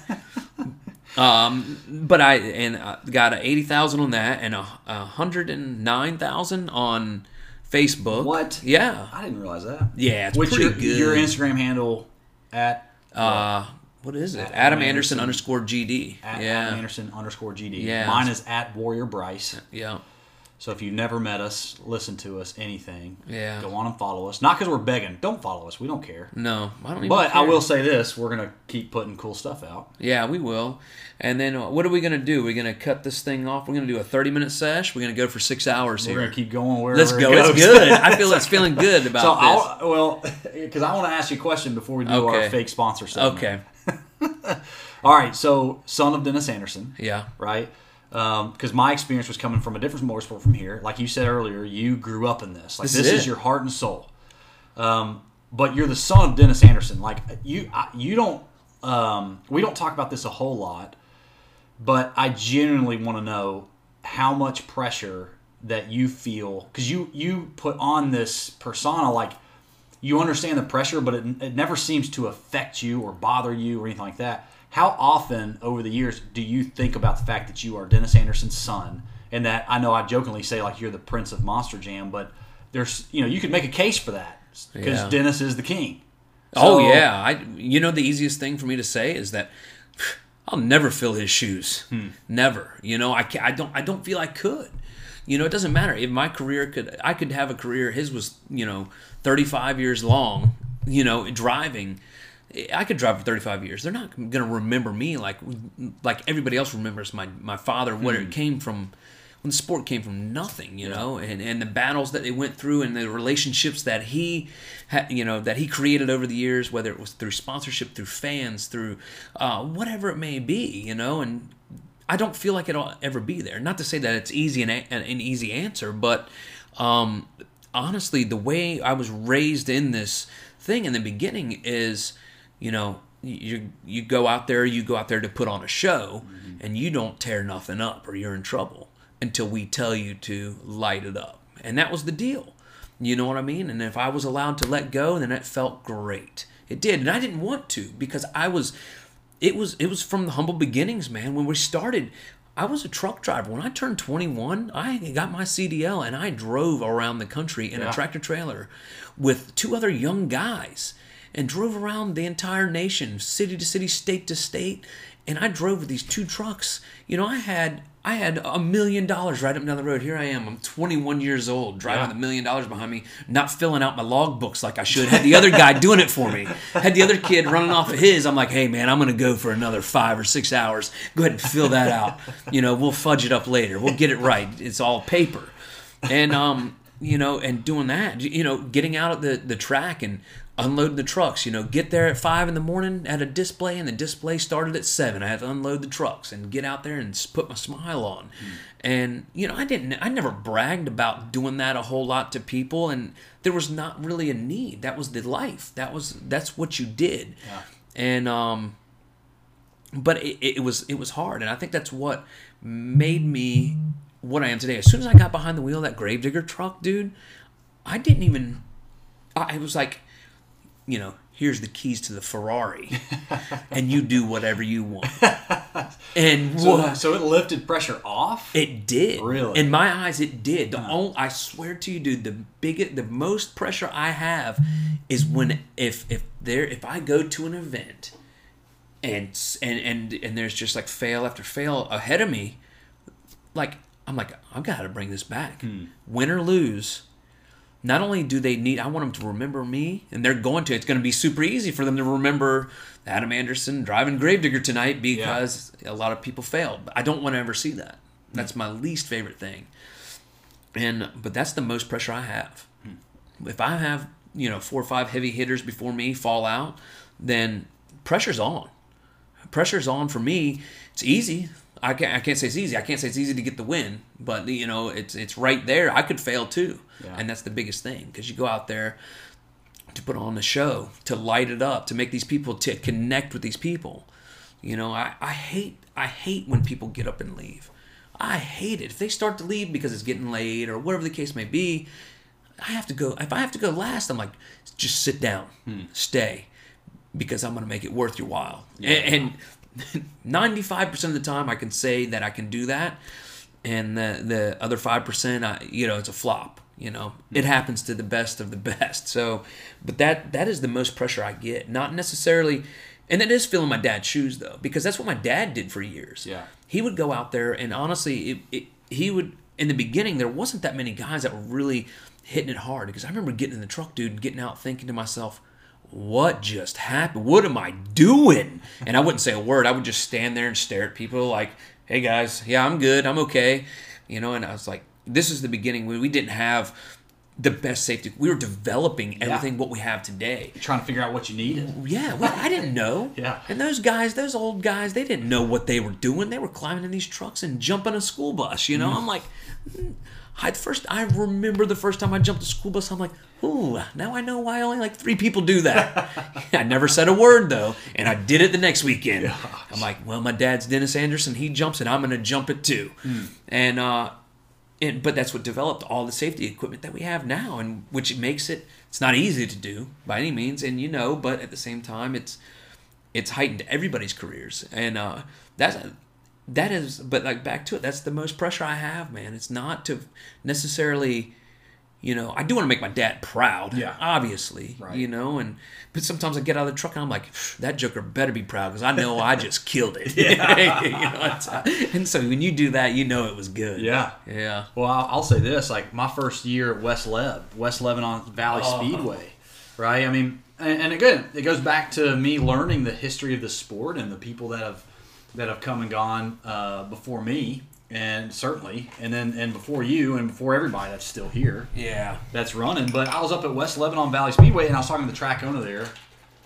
um, but I and I got eighty thousand on that and a hundred and nine thousand on Facebook. What? Yeah, I didn't realize that. Yeah, it's What's pretty your, good. Your Instagram handle at. Uh, What is it? At Adam Anderson, Anderson underscore G D. At yeah. Adam Anderson underscore G D. Yeah. Mine is at Warrior Bryce. Yeah. So if you've never met us, listen to us, anything. Yeah. Go on and follow us. Not because we're begging. Don't follow us. We don't care. No. I don't even but care. I will say this. We're going to keep putting cool stuff out. Yeah, we will. And then what are we going to do? We're going to cut this thing off. We're going to do a thirty-minute sesh. We're going to go for six hours we're here. We're going to keep going wherever Let's go. It goes. It's good. I feel it's feeling good about so this. I'll, well, because I want to ask you a question before we do okay. our fake sponsor segment. Okay. All right, so son of Dennis Anderson. Yeah. Right? Because um, my experience was coming from a different motorsport from here. Like you said earlier, you grew up in this. Like This, this is, is your heart and soul. Um, but you're the son of Dennis Anderson. Like you, I, you don't. Um, we don't talk about this a whole lot, but I genuinely want to know how much pressure that you feel because you you put on this persona like. You understand the pressure, but it, it never seems to affect you or bother you or anything like that. How often over the years do you think about the fact that you are Dennis Anderson's son and that I know I jokingly say like you're the prince of Monster Jam, but there's you know you could make a case for that because yeah. Dennis is the king. So, oh yeah, I you know the easiest thing for me to say is that I'll never fill his shoes, hmm. never. You know I I don't I don't feel I could. You know, it doesn't matter if my career could, I could have a career, his was, you know, thirty-five years long, you know, driving. I could drive for thirty-five years. They're not going to remember me like like everybody else remembers my, my father, where mm. it came from, when the sport came from nothing, you know, and, and the battles that they went through and the relationships that he, ha- you know, that he created over the years, whether it was through sponsorship, through fans, through uh, whatever it may be, you know, and I don't feel like it'll ever be there. Not to say that it's easy and an easy answer, but um, honestly, the way I was raised in this thing in the beginning is, you know, you you go out there, you go out there to put on a show, mm-hmm. and you don't tear nothing up, or you're in trouble until we tell you to light it up, and that was the deal. You know what I mean? And if I was allowed to let go, then it felt great. It did, and I didn't want to because I was. It was it was from the humble beginnings, man. When we started, I was a truck driver. When I turned twenty-one, I got my C D L, and I drove around the country in yeah. a tractor-trailer with two other young guys and drove around the entire nation, city to city, state to state, and I drove with these two trucks. You know, I had I had a million dollars right up and down the road. Here I am. I'm twenty-one years old, driving yeah. with a million dollars behind me, not filling out my log books like I should. Had the other guy doing it for me. Had the other kid running off of his. I'm like, hey, man, I'm going to go for another five or six hours. Go ahead and fill that out. You know, we'll fudge it up later. We'll get it right. It's all paper. And, um, you know, and doing that, you know, getting out at the, the track and unload the trucks, you know, get there at five in the morning at a display, and the display started at seven. I had to unload the trucks and get out there and put my smile on. Mm. And, you know, I didn't, I never bragged about doing that a whole lot to people, and there was not really a need. That was the life. That was, that's what you did. Yeah. And, um, but it, it was, it was hard. And I think that's what made me what I am today. As soon as I got behind the wheel of that Gravedigger truck, dude, I didn't even, I was like, you know, here's the keys to the Ferrari, and you do whatever you want. And so, what, so it lifted pressure off? It did. Really? In my eyes, it did. The uh-huh. only, I swear to you, dude, the biggest, the most pressure I have is when if if there if I go to an event and and and, and there's just like fail after fail ahead of me, like I'm like I've got to bring this back, hmm. win or lose. Not only do they need, I want them to remember me, and they're going to. It's going to be super easy for them to remember Adam Anderson driving Gravedigger tonight because yeah. a lot of people failed. I don't want to ever see that. That's mm. my least favorite thing. And but that's the most pressure I have. Mm. If I have you know, four or five heavy hitters before me fall out, then pressure's on. Pressure's on for me. It's easy. I can't, I can't say it's easy. I can't say it's easy to get the win, but, you know, it's it's right there. I could fail too, yeah. And that's the biggest thing, because you go out there to put on the show, to light it up, to make these people, to connect with these people. You know, I, I hate I hate when people get up and leave. I hate it. If they start to leave because it's getting late or whatever the case may be, I have to go. If I have to go last, I'm like, just sit down, hmm. stay, because I'm going to make it worth your while. Yeah. And, and ninety-five percent of the time I can say that I can do that, and the, the other five percent, I, you know, it's a flop. You know, hmm. It happens to the best of the best. So, but that that is the most pressure I get. Not necessarily, and that is filling my dad's shoes, though, because that's what my dad did for years. Yeah. He would go out there, and honestly, it, it, he would, in the beginning, there wasn't that many guys that were really hitting it hard, because I remember getting in the truck, dude, and getting out thinking to myself, what just happened? What am I doing? And I wouldn't say a word. I would just stand there and stare at people like, hey, guys, yeah, I'm good. I'm okay. You know, and I was like, this is the beginning. We, we didn't have the best safety. We were developing everything, yeah. what we have today. You're trying to figure out what you needed. Yeah, well, I didn't know. Yeah. And those guys, those old guys, they didn't know what they were doing. They were climbing in these trucks and jumping a school bus, you know? Mm. I'm like... Mm. I first I remember the first time I jumped a school bus, I'm like, ooh, now I know why only like three people do that. I never said a word, though, and I did it the next weekend. Gosh. I'm like, well, my dad's Dennis Anderson, he jumps it, I'm gonna jump it too. Mm. And uh and but that's what developed all the safety equipment that we have now, and which makes it it's not easy to do by any means, and you know, but at the same time it's it's heightened everybody's careers. And uh that's That is, but like back to it, that's the most pressure I have, man. It's not to necessarily, you know, I do want to make my dad proud, yeah. obviously, right. you know, and but sometimes I get out of the truck and I'm like, that joker better be proud, because I know I just killed it. Yeah. You know, it's, uh, and so when you do that, you know it was good. Yeah. Yeah. Well, I'll say this, like my first year at West Leb, West Lebanon Valley oh. Speedway, right? I mean, and, and again, it goes back to me learning the history of the sport and the people that have that have come and gone uh, before me, and certainly, and then and before you, and before everybody that's still here. Yeah. That's running. But I was up at West Lebanon Valley Speedway, and I was talking to the track owner there.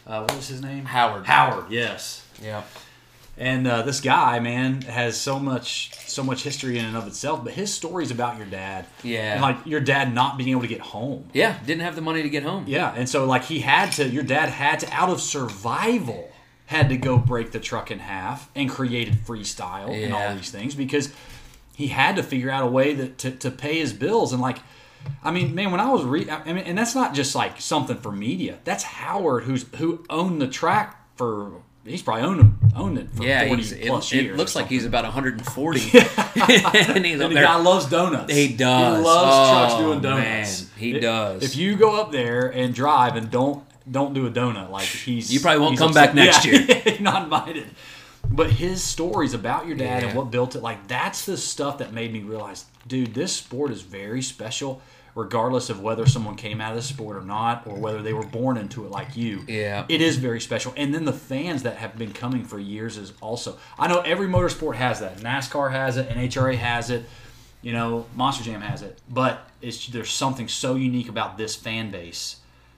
Uh, what was his name? Howard. Howard, yes. Yeah. And uh, this guy, man, has so much so much history in and of itself, but his story's about your dad. Yeah. And like, your dad not being able to get home. Yeah, didn't have the money to get home. Yeah, and so, like, he had to, your dad had to, out of survival, had to go break the truck in half and created freestyle yeah. and all these things, because he had to figure out a way that to, to pay his bills. And like, I mean, man, when I was re, I mean, and that's not just like something for media. That's Howard, who's who owned the track for. He's probably owned owned it for yeah, forty plus it, years. It looks like he's about one hundred forty. And, he's and the there. guy loves donuts. He does. He loves oh, trucks doing donuts. Man, he it, does. If you go up there and drive and don't. Don't do a donut. Like he's. You probably won't he's come upset. back next yeah. year. Not invited. But his stories about your dad yeah. and what built it, like that's the stuff that made me realize, dude, this sport is very special, regardless of whether someone came out of this sport or not, or whether they were born into it like you. Yeah. It is very special. And then the fans that have been coming for years is also. I know every motorsport has that. NASCAR has it. N H R A has it. You know, Monster Jam has it. But it's there's something so unique about this fan base.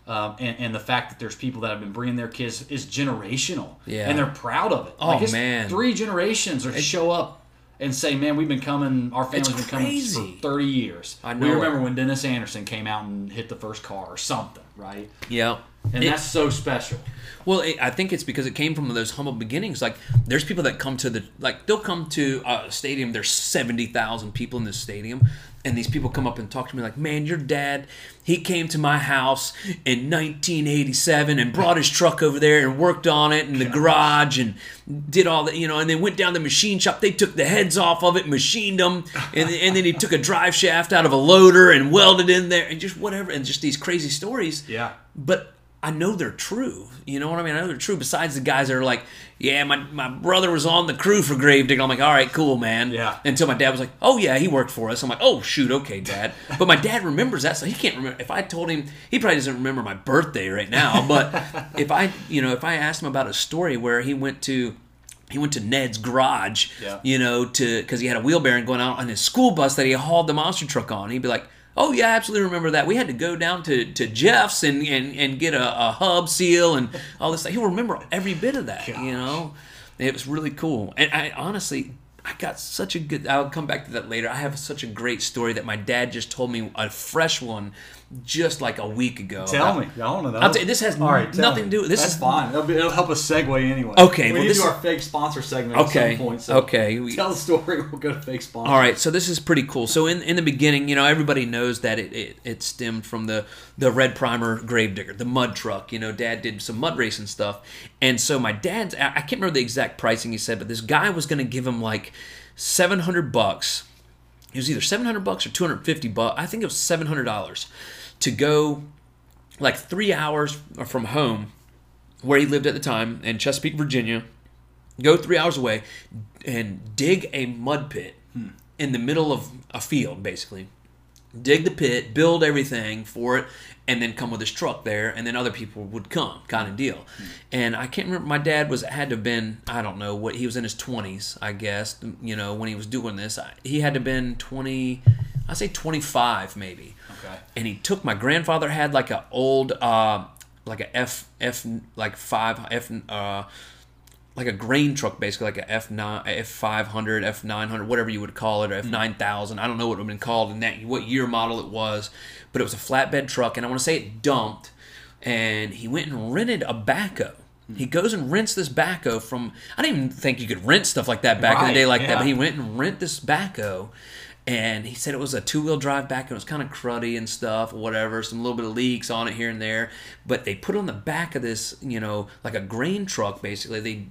Um, and, and the fact that there's people that have been bringing their kids is generational. Yeah. And they're proud of it. Oh, like it's man. Three generations are to show up and say, man, we've been coming, our family's been coming for thirty years. I know. We remember it. when Dennis Anderson came out and hit the first car or something, right? Yeah. And it, that's so special. Well, it, I think it's because it came from those humble beginnings. Like, there's people that come to the, like, they'll come to a stadium, there's seventy thousand people in this stadium. And these people come up and talk to me like, man, your dad, he came to my house in nineteen eighty-seven and brought his truck over there and worked on it in the garage and did all that, you know, and then went down the machine shop. They took the heads off of it, machined them, and, and then he took a drive shaft out of a loader and welded in there and just whatever. And just these crazy stories. Yeah. But I know they're true. You know what I mean? I know they're true. Besides the guys that are like, yeah, my, my brother was on the crew for Gravedigger. I'm like, all right, cool, man. Yeah. Until my dad was like, oh, yeah, he worked for us. I'm like, oh, shoot, okay, Dad. But my dad remembers that, so he can't remember. If I told him, he probably doesn't remember my birthday right now. But if I, you know, if I asked him about a story where he went to, he went to Ned's garage, yeah. you know, to because he had a wheel bearing going out on his school bus that he hauled the monster truck on, he'd be like, Oh, yeah, I absolutely remember that. We had to go down to, to Jeff's and, and, and get a, a hub seal and all this stuff. He'll remember every bit of that, Gosh. you know. It was really cool. And I honestly, I got such a good, I'll come back to that later. I have such a great story that my dad just told me a fresh one just like a week ago. Tell I, me. I want to know. I'll tell you, this has right, nothing me. to do with this. That's is, fine. It'll, be, it'll help us segue anyway. Okay. We well, need this, to do our fake sponsor segment okay, at some point. So okay. We, tell the story. We'll go to fake sponsor. All right. So this is pretty cool. So in, in the beginning, you know, everybody knows that it, it, it stemmed from the, the Red Primer Gravedigger, the mud truck. You know, Dad did some mud racing stuff. And so my dad's, I can't remember the exact pricing he said, but this guy was going to give him like seven hundred bucks. It was either seven hundred bucks or two hundred fifty bucks. I think it was seven hundred dollars to go like three hours from home where he lived at the time in Chesapeake, Virginia, go three hours away and dig a mud pit hmm. in the middle of a field, basically. Dig the pit, build everything for it, and then come with his truck there, and then other people would come, kind of deal. Mm-hmm. And I can't remember, my dad was had to have been, I don't know, what he was in his twenties, I guess, you know, when he was doing this. I, he had to have been twenty, I'd say twenty-five maybe. Okay. And he took, my grandfather had like an old, uh, like a F, F, like five, F, uh, like a grain truck, basically, like a F nine, F five hundred, F nine hundred, whatever you would call it, or F nine thousand. I don't know what it would have been called and that, what year model it was, but it was a flatbed truck, and I want to say it dumped, and he went and rented a backhoe. He goes and rents this backhoe from, I didn't even think you could rent stuff like that back right, in the day like yeah. that, but he went and rent this backhoe, and he said it was a two-wheel drive backhoe. It was kind of cruddy and stuff, whatever, some little bit of leaks on it here and there, but they put on the back of this, you know, like a grain truck, basically. They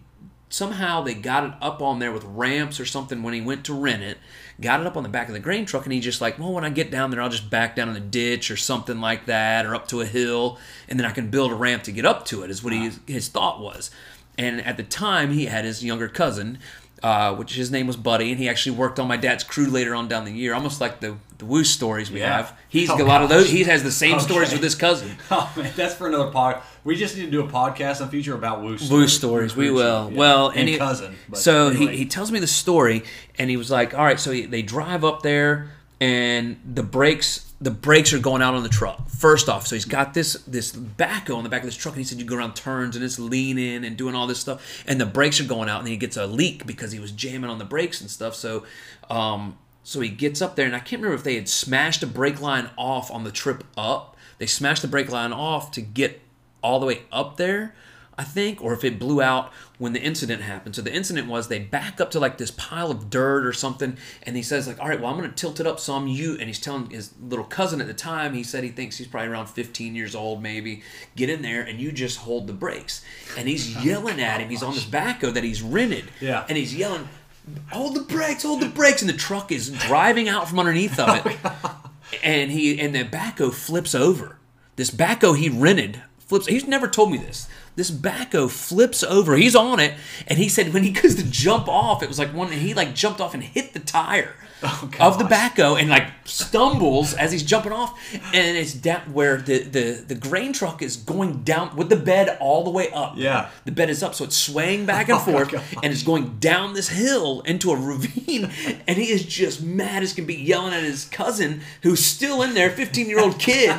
Somehow they got it up on there with ramps or something when he went to rent it, got it up on the back of the grain truck, and he just like, well, when I get down there, I'll just back down in a ditch or something like that or up to a hill, and then I can build a ramp to get up to it is what he, his thought was. And at the time, he had his younger cousin, uh, which his name was Buddy, and he actually worked on my dad's crew later on down the year, almost like the, the Woo stories we yeah. have. He's oh, got a lot of those. He has the same okay. stories with his cousin. Oh, man, that's for another podcast. We just need to do a podcast in the future about Woo stories. Woo stories, we will. Yeah. Well, and, and he, cousin. But so anyway. he, he tells me the story, and he was like, all right, so he, they drive up there, and the brakes the brakes are going out on the truck. First off, so he's got this this backhoe on the back of this truck, and he said you go around turns, and it's leaning and doing all this stuff, and the brakes are going out, and he gets a leak because he was jamming on the brakes and stuff. So um, so he gets up there, and I can't remember if they had smashed the brake line off on the trip up. They smashed the brake line off to get all the way up there, I think, or if it blew out when the incident happened. So the incident was they back up to like this pile of dirt or something, and he says like, all right, well, I'm going to tilt it up some, you, and he's telling his little cousin at the time, he said he thinks he's probably around fifteen years old maybe, get in there and you just hold the brakes. And he's yelling at him, he's on this backhoe that he's rented, yeah. and he's yelling, hold the brakes, hold the brakes, and the truck is driving out from underneath of it. And he and the backhoe flips over. This backhoe he rented flips. He's never told me this. This backhoe flips over. He's on it, and he said when he goes to jump off, it was like one. He like jumped off and hit the tire oh, of the backhoe, and like stumbles as he's jumping off, and it's down where the, the the grain truck is going down with the bed all the way up. Yeah, the bed is up, so it's swaying back and oh, forth, and it's going down this hill into a ravine, and he is just mad as can be, yelling at his cousin who's still in there, fifteen-year-old kid,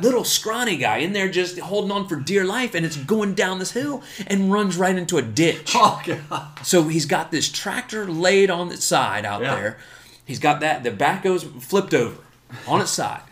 little scrawny guy in there just holding on for dear life, and it's going down this hill and runs right into a ditch. Oh, God. So he's got this tractor laid on its side out yeah. there. He's got that. The backhoe's flipped over on its side.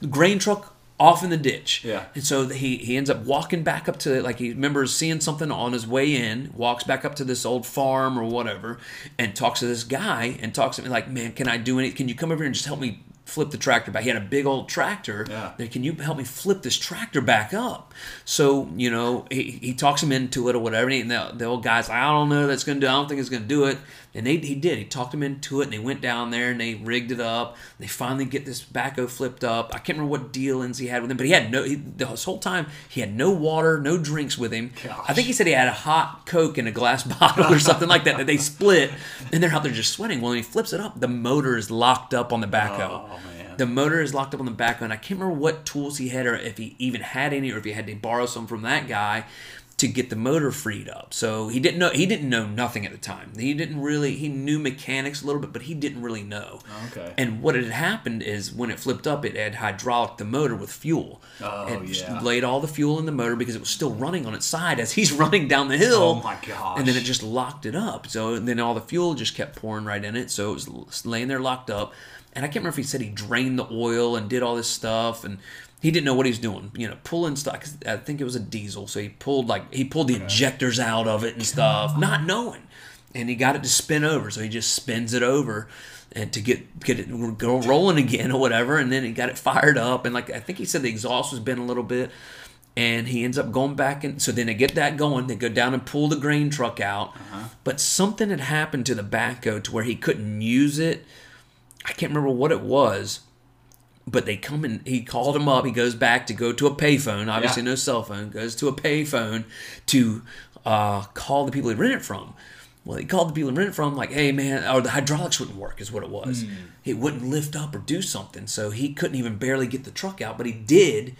The grain truck off in the ditch. Yeah. And so he, he ends up walking back up to, like he remembers seeing something on his way in, walks back up to this old farm or whatever, and talks to this guy and talks to me like, man, can I do anything? Can you come over here and just help me flip the tractor back? He had a big old tractor. Yeah. They, can you help me flip this tractor back up? So, you know, he, he talks him into it or whatever. And the, the old guy's like, I don't know that's going to do I don't think it's going to do it. And they, he did. He talked him into it, and they went down there, and they rigged it up. They finally get this backhoe flipped up. I can't remember what dealings he had with him, but he had no, he, this whole time, he had no water, no drinks with him. Gosh. I think he said he had a hot Coke in a glass bottle or something like that that they split, and they're out there just sweating. Well, when he flips it up, the motor is locked up on the backhoe. Oh, man. The motor is locked up on the backhoe, and I can't remember what tools he had or if he even had any or if he had to borrow some from that guy to get the motor freed up. So he didn't know he didn't know nothing at the time. He didn't really he knew mechanics a little bit, but he didn't really know. Okay. And what had happened is when it flipped up, it had hydraulic the motor with fuel. Oh, and yeah. laid all the fuel in the motor because it was still running on its side as he's running down the hill. Oh my gosh. And then it just locked it up. So and then all the fuel just kept pouring right in it. So it was laying there locked up. And I can't remember if he said he drained the oil and did all this stuff, and he didn't know what he was doing, you know, pulling stuff. 'Cause I think it was a diesel, so he pulled like he pulled the okay. injectors out of it and stuff, not knowing. And he got it to spin over, so he just spins it over, and to get get it go rolling again or whatever. And then he got it fired up, and like I think he said the exhaust was bent a little bit, and he ends up going back and so then they get that going. They go down and pull the grain truck out, uh-huh. but something had happened to the backhoe to where he couldn't use it. I can't remember what it was. But they come and he called him up. He goes back to go to a payphone. Obviously, yeah. no cell phone. Goes to a payphone to uh, call the people he rented from. Well, he called the people he rented from, like, "Hey, man," or the hydraulics wouldn't work, is what it was. Mm. It wouldn't lift up or do something, so he couldn't even barely get the truck out. But he did,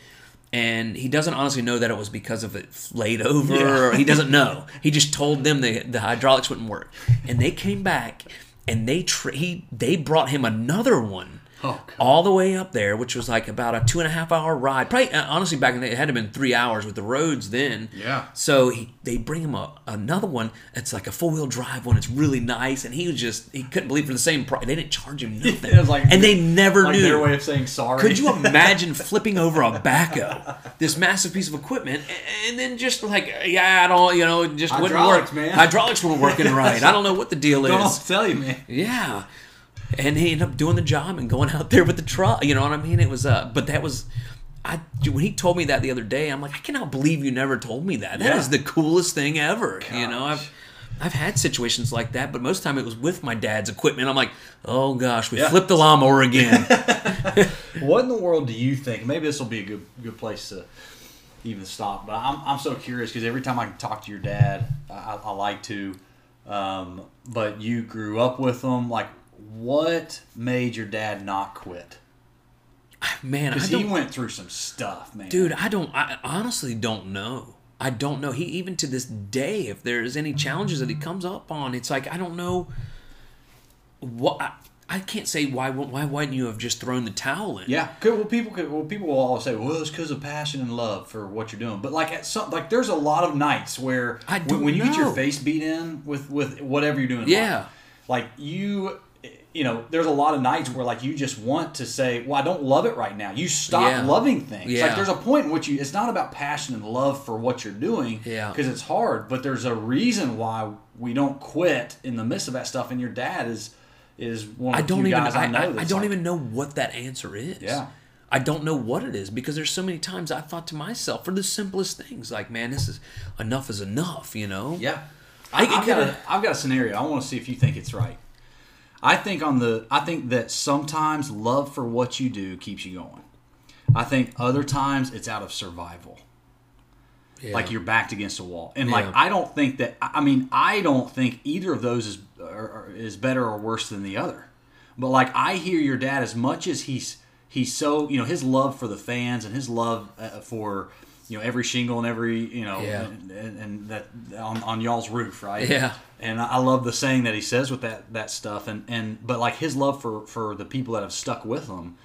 and he doesn't honestly know that it was because of it laid over. Yeah. Or he doesn't know. He just told them the the hydraulics wouldn't work, and they came back and they tra- he they brought him another one. Oh, all the way up there, which was like about a two and a half hour ride. Probably, honestly, back in the day, it had to have been three hours with the roads then. Yeah. So he, they bring him a, another one. It's like a four wheel drive one. It's really nice, and he was just he couldn't believe for the same price. They didn't charge him nothing. It was like, and they never like knew. Their way of saying sorry. Could you imagine flipping over a backhoe, this massive piece of equipment, and, and then just like yeah, I don't, you know, it just wouldn't work. Man. Hydraulics weren't working right. I don't know what the deal don't is. Don't tell you, man. Yeah. And he ended up doing the job and going out there with the truck. You know what I mean? It was, uh, but that was, I when he told me that the other day, I'm like, I cannot believe you never told me that. That yeah. is the coolest thing ever. Gosh. You know, I've I've had situations like that, but most of the time it was with my dad's equipment. I'm like, oh gosh, we yeah. flipped the lawnmower again. What in the world do you think? Maybe this will be a good good place to even stop. But I'm I'm so curious because every time I talk to your dad, I, I like to. Um, but you grew up with him, like. What made your dad not quit? Man, because he went through some stuff, man. Dude, I don't. I honestly don't know. I don't know. He even to this day, if there is any challenges that he comes up on, it's like I don't know. What I, I can't say why. Why wouldn't you have just thrown the towel in? Yeah. Well, people. Could, well, people will always say, "Well, it's because of passion and love for what you're doing." But like at some, like there's a lot of nights where I don't when, when you know. Get your face beat in with with whatever you're doing. Yeah. Like, like you. You know, there's a lot of nights where, like, you just want to say, well, I don't love it right now. You stop yeah. loving things. Yeah. Like, there's a point in which you, it's not about passion and love for what you're doing because yeah. it's hard, but there's a reason why we don't quit in the midst of that stuff. And your dad is is one of the few guys I know that's like, I don't even know what that answer is. Yeah. I don't know what it is because there's so many times I thought to myself, for the simplest things, like, man, this is enough is enough, you know? Yeah. I, I've, got a, I've got a scenario. I want to see if you think it's right. I think on the I think that sometimes love for what you do keeps you going. I think other times it's out of survival. Yeah. Like you're backed against a wall. And yeah. like I don't think that I mean I don't think either of those is or, is better or worse than the other. But like I hear your dad as much as he's he's so, you know, his love for the fans and his love uh, for you know every shingle and every you know yeah. and, and, and that on, on y'all's roof, right? Yeah. And I love the saying that he says with that that stuff, and, and but like his love for, for the people that have stuck with him.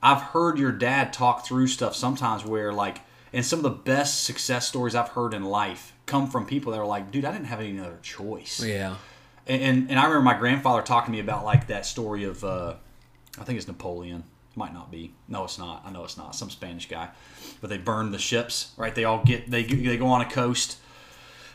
I've heard your dad talk through stuff sometimes where like, and some of the best success stories I've heard in life come from people that are like, dude, I didn't have any other choice. Yeah. And and, and I remember my grandfather talking to me about like that story of, uh, I think it's Napoleon. Might not be. No, it's not. I know it's not. Some Spanish guy, but they burned the ships. Right? They all get they they go on a coast,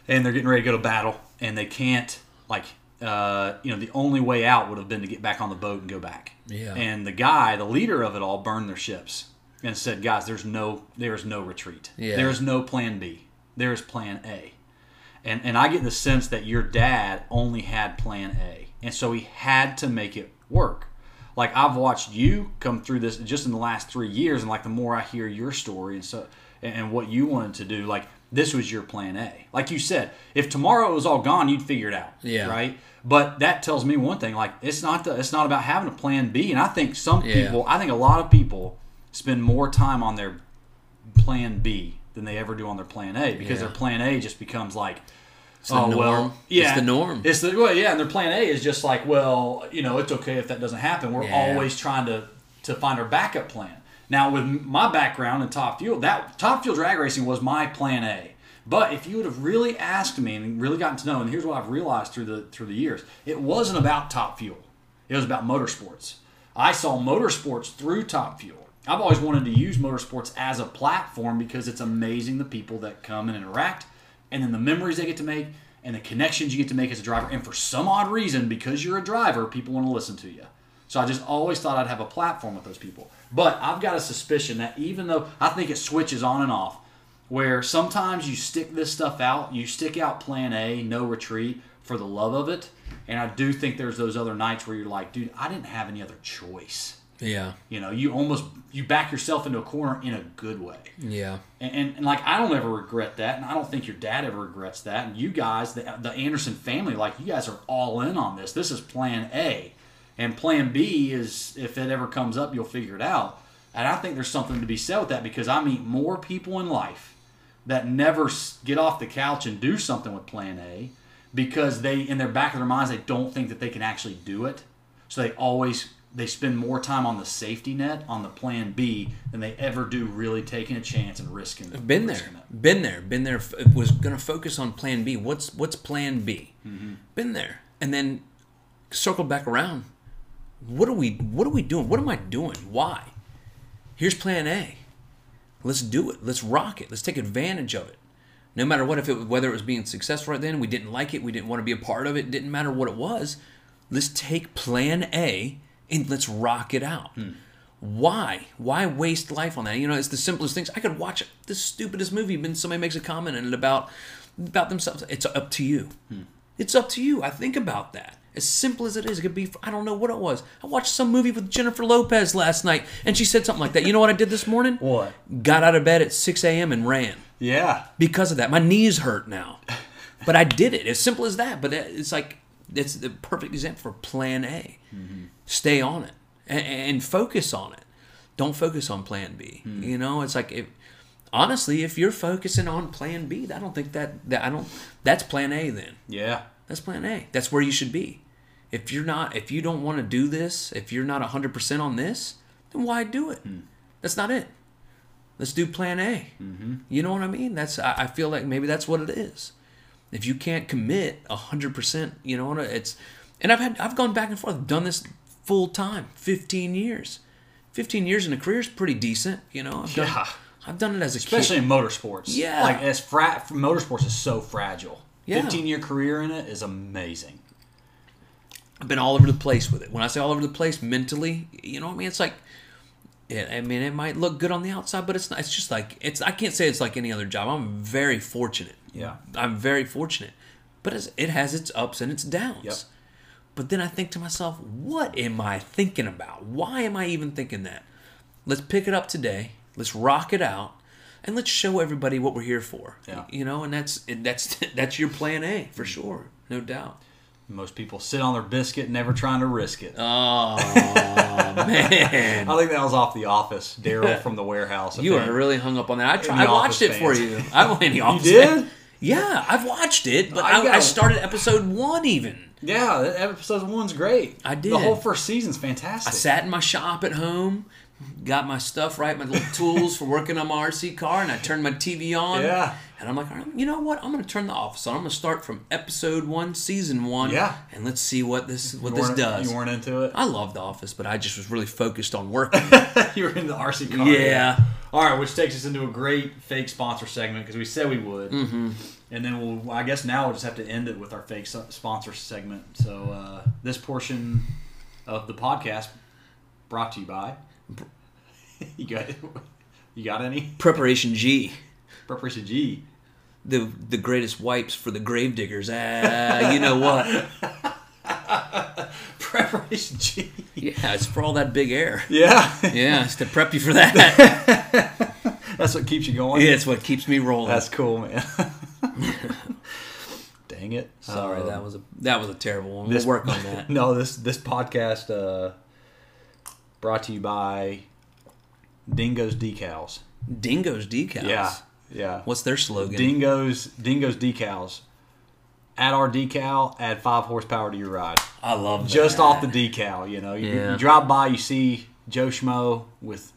and they're getting ready to go to battle. And they can't, like, uh, you know, the only way out would have been to get back on the boat and go back. Yeah. And the guy, the leader of it all, burned their ships and said, guys, there's no, there is no retreat. Yeah. There is no plan B. There is plan A. And and I get the sense that your dad only had plan A. And so he had to make it work. Like, I've watched you come through this just in the last three years, and, like, the more I hear your story and so and, and what you wanted to do, like, this was your plan A. Like you said, if tomorrow it was all gone, you'd figure it out. Yeah. Right? But that tells me one thing. Like, it's not the, it's not about having a plan B. And I think some yeah. people, I think a lot of people spend more time on their plan B than they ever do on their Plan A, because yeah. their Plan A just becomes like, it's oh, the norm. well, yeah. It's the norm. It's the, well, yeah, and their Plan A is just like, well, you know, it's okay if that doesn't happen. We're yeah. always trying to, to find our backup plan. Now, with my background in Top Fuel, that Top Fuel drag racing was my Plan A. But if you would have really asked me and really gotten to know, and here's what I've realized through the through the years, it wasn't about Top Fuel. It was about motorsports. I saw motorsports through Top Fuel. I've always wanted to use motorsports as a platform because it's amazing the people that come and interact, and then the memories they get to make, and the connections you get to make as a driver. And for some odd reason, because you're a driver, people want to listen to you. So I just always thought I'd have a platform with those people. But I've got a suspicion that even though I think it switches on and off, where sometimes you stick this stuff out, you stick out Plan A, no retreat, for the love of it. And I do think there's those other nights where you're like, dude, I didn't have any other choice. Yeah. You know, you almost, you back yourself into a corner in a good way. Yeah. And, and, and like, I don't ever regret that, and I don't think your dad ever regrets that. And you guys, the, the Anderson family, like, you guys are all in on this. This is Plan A. And Plan B is, if it ever comes up, you'll figure it out. And I think there's something to be said with that, because I meet more people in life that never get off the couch and do something with Plan A because they, in their back of their minds, they don't think that they can actually do it. So they always... they spend more time on the safety net, on the Plan B, than they ever do really taking a chance and risking it. Been there, been there, been there. Was going to focus on Plan B. What's what's Plan B? Mm-hmm. Been there, and then circle back around. What are we? What are we doing? What am I doing? Why? Here's Plan A. Let's do it. Let's rock it. Let's take advantage of it. No matter what, if it whether it was being successful right then, we didn't like it, we didn't want to be a part of it. It didn't matter what it was. Let's take Plan A. And let's rock it out. Hmm. Why? Why waste life on that? You know, it's the simplest things. I could watch the stupidest movie, but somebody makes a comment and about about themselves. It's up to you. Hmm. It's up to you. I think about that. As simple as it is, it could be. I don't know what it was. I watched some movie with Jennifer Lopez last night, and she said something like that. You know what I did this morning? What? Got out of bed at six a.m. and ran. Yeah. Because of that, my knees hurt now, but I did it. As simple as that. But it's like it's the perfect example for Plan A. Mm-hmm. Stay on it and, and focus on it. Don't focus on Plan B. Mm. You know, it's like, if, honestly, if you're focusing on Plan B, I don't think that, that I don't. That's Plan A then. Yeah, that's Plan A. That's where you should be. If you're not, if you don't want to do this, if you're not one hundred percent on this, then why do it? Mm. That's not it. Let's do Plan A. Mm-hmm. You know what I mean? That's I, I feel like maybe that's what it is. If you can't commit one hundred percent, you know what it's. And I've had I've gone back and forth, done this. Full time, fifteen years, fifteen years in a career is pretty decent, you know. I've done, yeah. I've done it as a especially kid. In motorsports. Yeah, like as fra- motorsports is so fragile. Yeah, fifteen year career in it is amazing. I've been all over the place with it. When I say all over the place, mentally, you know what I mean. It's like, it, I mean, it might look good on the outside, but it's not. It's just like it's. I can't say it's like any other job. I'm very fortunate. Yeah, I'm very fortunate, but it's, it has its ups and its downs. Yep. But then I think to myself, what am I thinking about? Why am I even thinking that? Let's pick it up today. Let's rock it out, and let's show everybody what we're here for. Yeah. You know, and that's that's that's your Plan A for sure, no doubt. Most people sit on their biscuit, never trying to risk it. Oh man! I think that was off The Office, Daryl from the warehouse. You are really hung up on that. I tried, I watched it fans. For you. I went in The Office. You did? Fans. Yeah, I've watched it, but I, I, I started episode one even. Yeah, episode one's great. I did. The whole first season's fantastic. I sat in my shop at home, got my stuff right, my little tools for working on my R C car, and I turned my T V on. Yeah. And I'm like, all right, you know what? I'm going to turn The Office on. I'm going to start from episode one, season one. Yeah. And let's see what this what this does. You weren't into it? I love The Office, but I just was really focused on working. You were in the R C car. Yeah. All right, which takes us into a great fake sponsor segment, because we said we would. Mm-hmm. And then we'll, I guess now we'll just have to end it with our fake sponsor segment. So uh, this portion of the podcast brought to you by... You got, you got any? Preparation G. Preparation G. The the greatest wipes for the Gravediggers. Ah, you know what? Preparation G. Yeah, it's for all that big air. Yeah. Yeah, it's to prep you for that. That's what keeps you going? Yeah, it's what keeps me rolling. That's cool, man. Dang it. Sorry, um, that was a that was a terrible one. We'll this, work on that. No, this, this podcast uh, brought to you by... Dingo's Decals. Dingo's Decals. Yeah. Yeah. What's their slogan? Dingo's Dingo's Decals. Add our decal, add five horsepower to your ride. I love that. Just off the decal, you know. You, yeah. you drive by, you see Joe Schmo with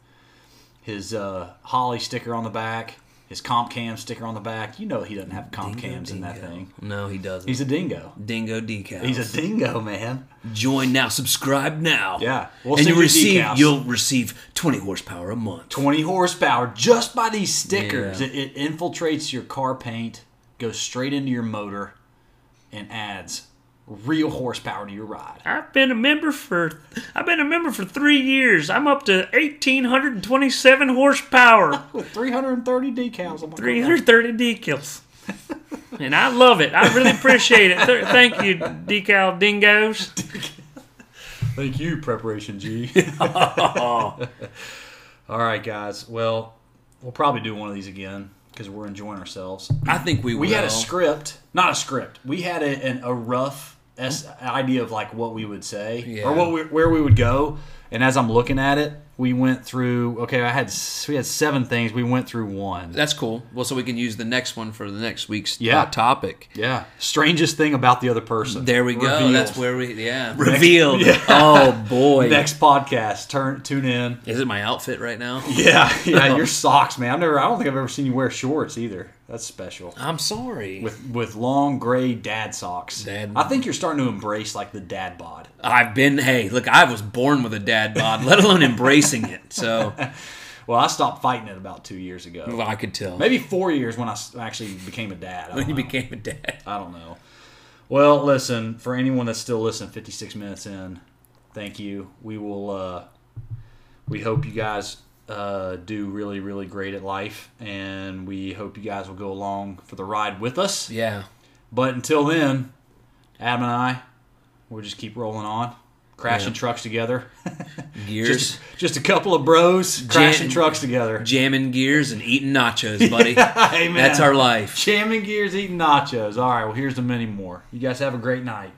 his uh, Holley sticker on the back, his Comp Cam sticker on the back. You know he doesn't have Comp dingo, Cams dingo. in that thing. No, he doesn't. He's a dingo. Dingo Decals. He's a dingo, man. Join now. Subscribe now. Yeah. We'll and you receive, you'll receive twenty horsepower a month. twenty horsepower just by these stickers. Yeah. It, it infiltrates your car paint, goes straight into your motor, and adds real horsepower to your ride. I've been a member for I've been a member for three years. I'm up to eighteen hundred and twenty-seven horsepower with three hundred and thirty decals. I'm three hundred thirty decals, and I love it. I really appreciate it. Thank you, decal dingoes. Thank you, Preparation G. All right, guys. Well, we'll probably do one of these again, because we're enjoying ourselves. I think we will. We had a script. Not a script. We had a, an, a rough es- idea of like what we would say, yeah. or what we, where we would go. And as I'm looking at it, we went through, okay, I had we had seven things. We went through one. That's cool. Well, so we can use the next one for the next week's yeah. topic. Yeah. Strangest thing about the other person. There we Revealed. go. That's where we, yeah. Revealed. Next, yeah. Oh, boy. Next podcast. Turn Tune in. Is it my outfit right now? Yeah. Yeah, your socks, man. I've never, I don't think I've ever seen you wear shorts either. That's special. I'm sorry. With with long gray dad socks. Dad. I think you're starting to embrace like the dad bod. I've been, hey, look, I was born with a dad bod, let alone embracing it. So, well, I stopped fighting it about two years ago. Well, I could tell. Maybe four years when I actually became a dad. When you know. became a dad. I don't know. Well, listen, for anyone that's still listening fifty-six minutes in, thank you. We will, uh, we hope you guys Uh, do really, really great at life, and we hope you guys will go along for the ride with us. Yeah. But until then, Adam and I, we'll just keep rolling on, crashing yeah. trucks together. Gears. Just, just a couple of bros Jam- crashing trucks together. Jamming gears and eating nachos, buddy. Yeah, hey, man. That's our life. Jamming gears, eating nachos. All right, well, here's the many more. You guys have a great night.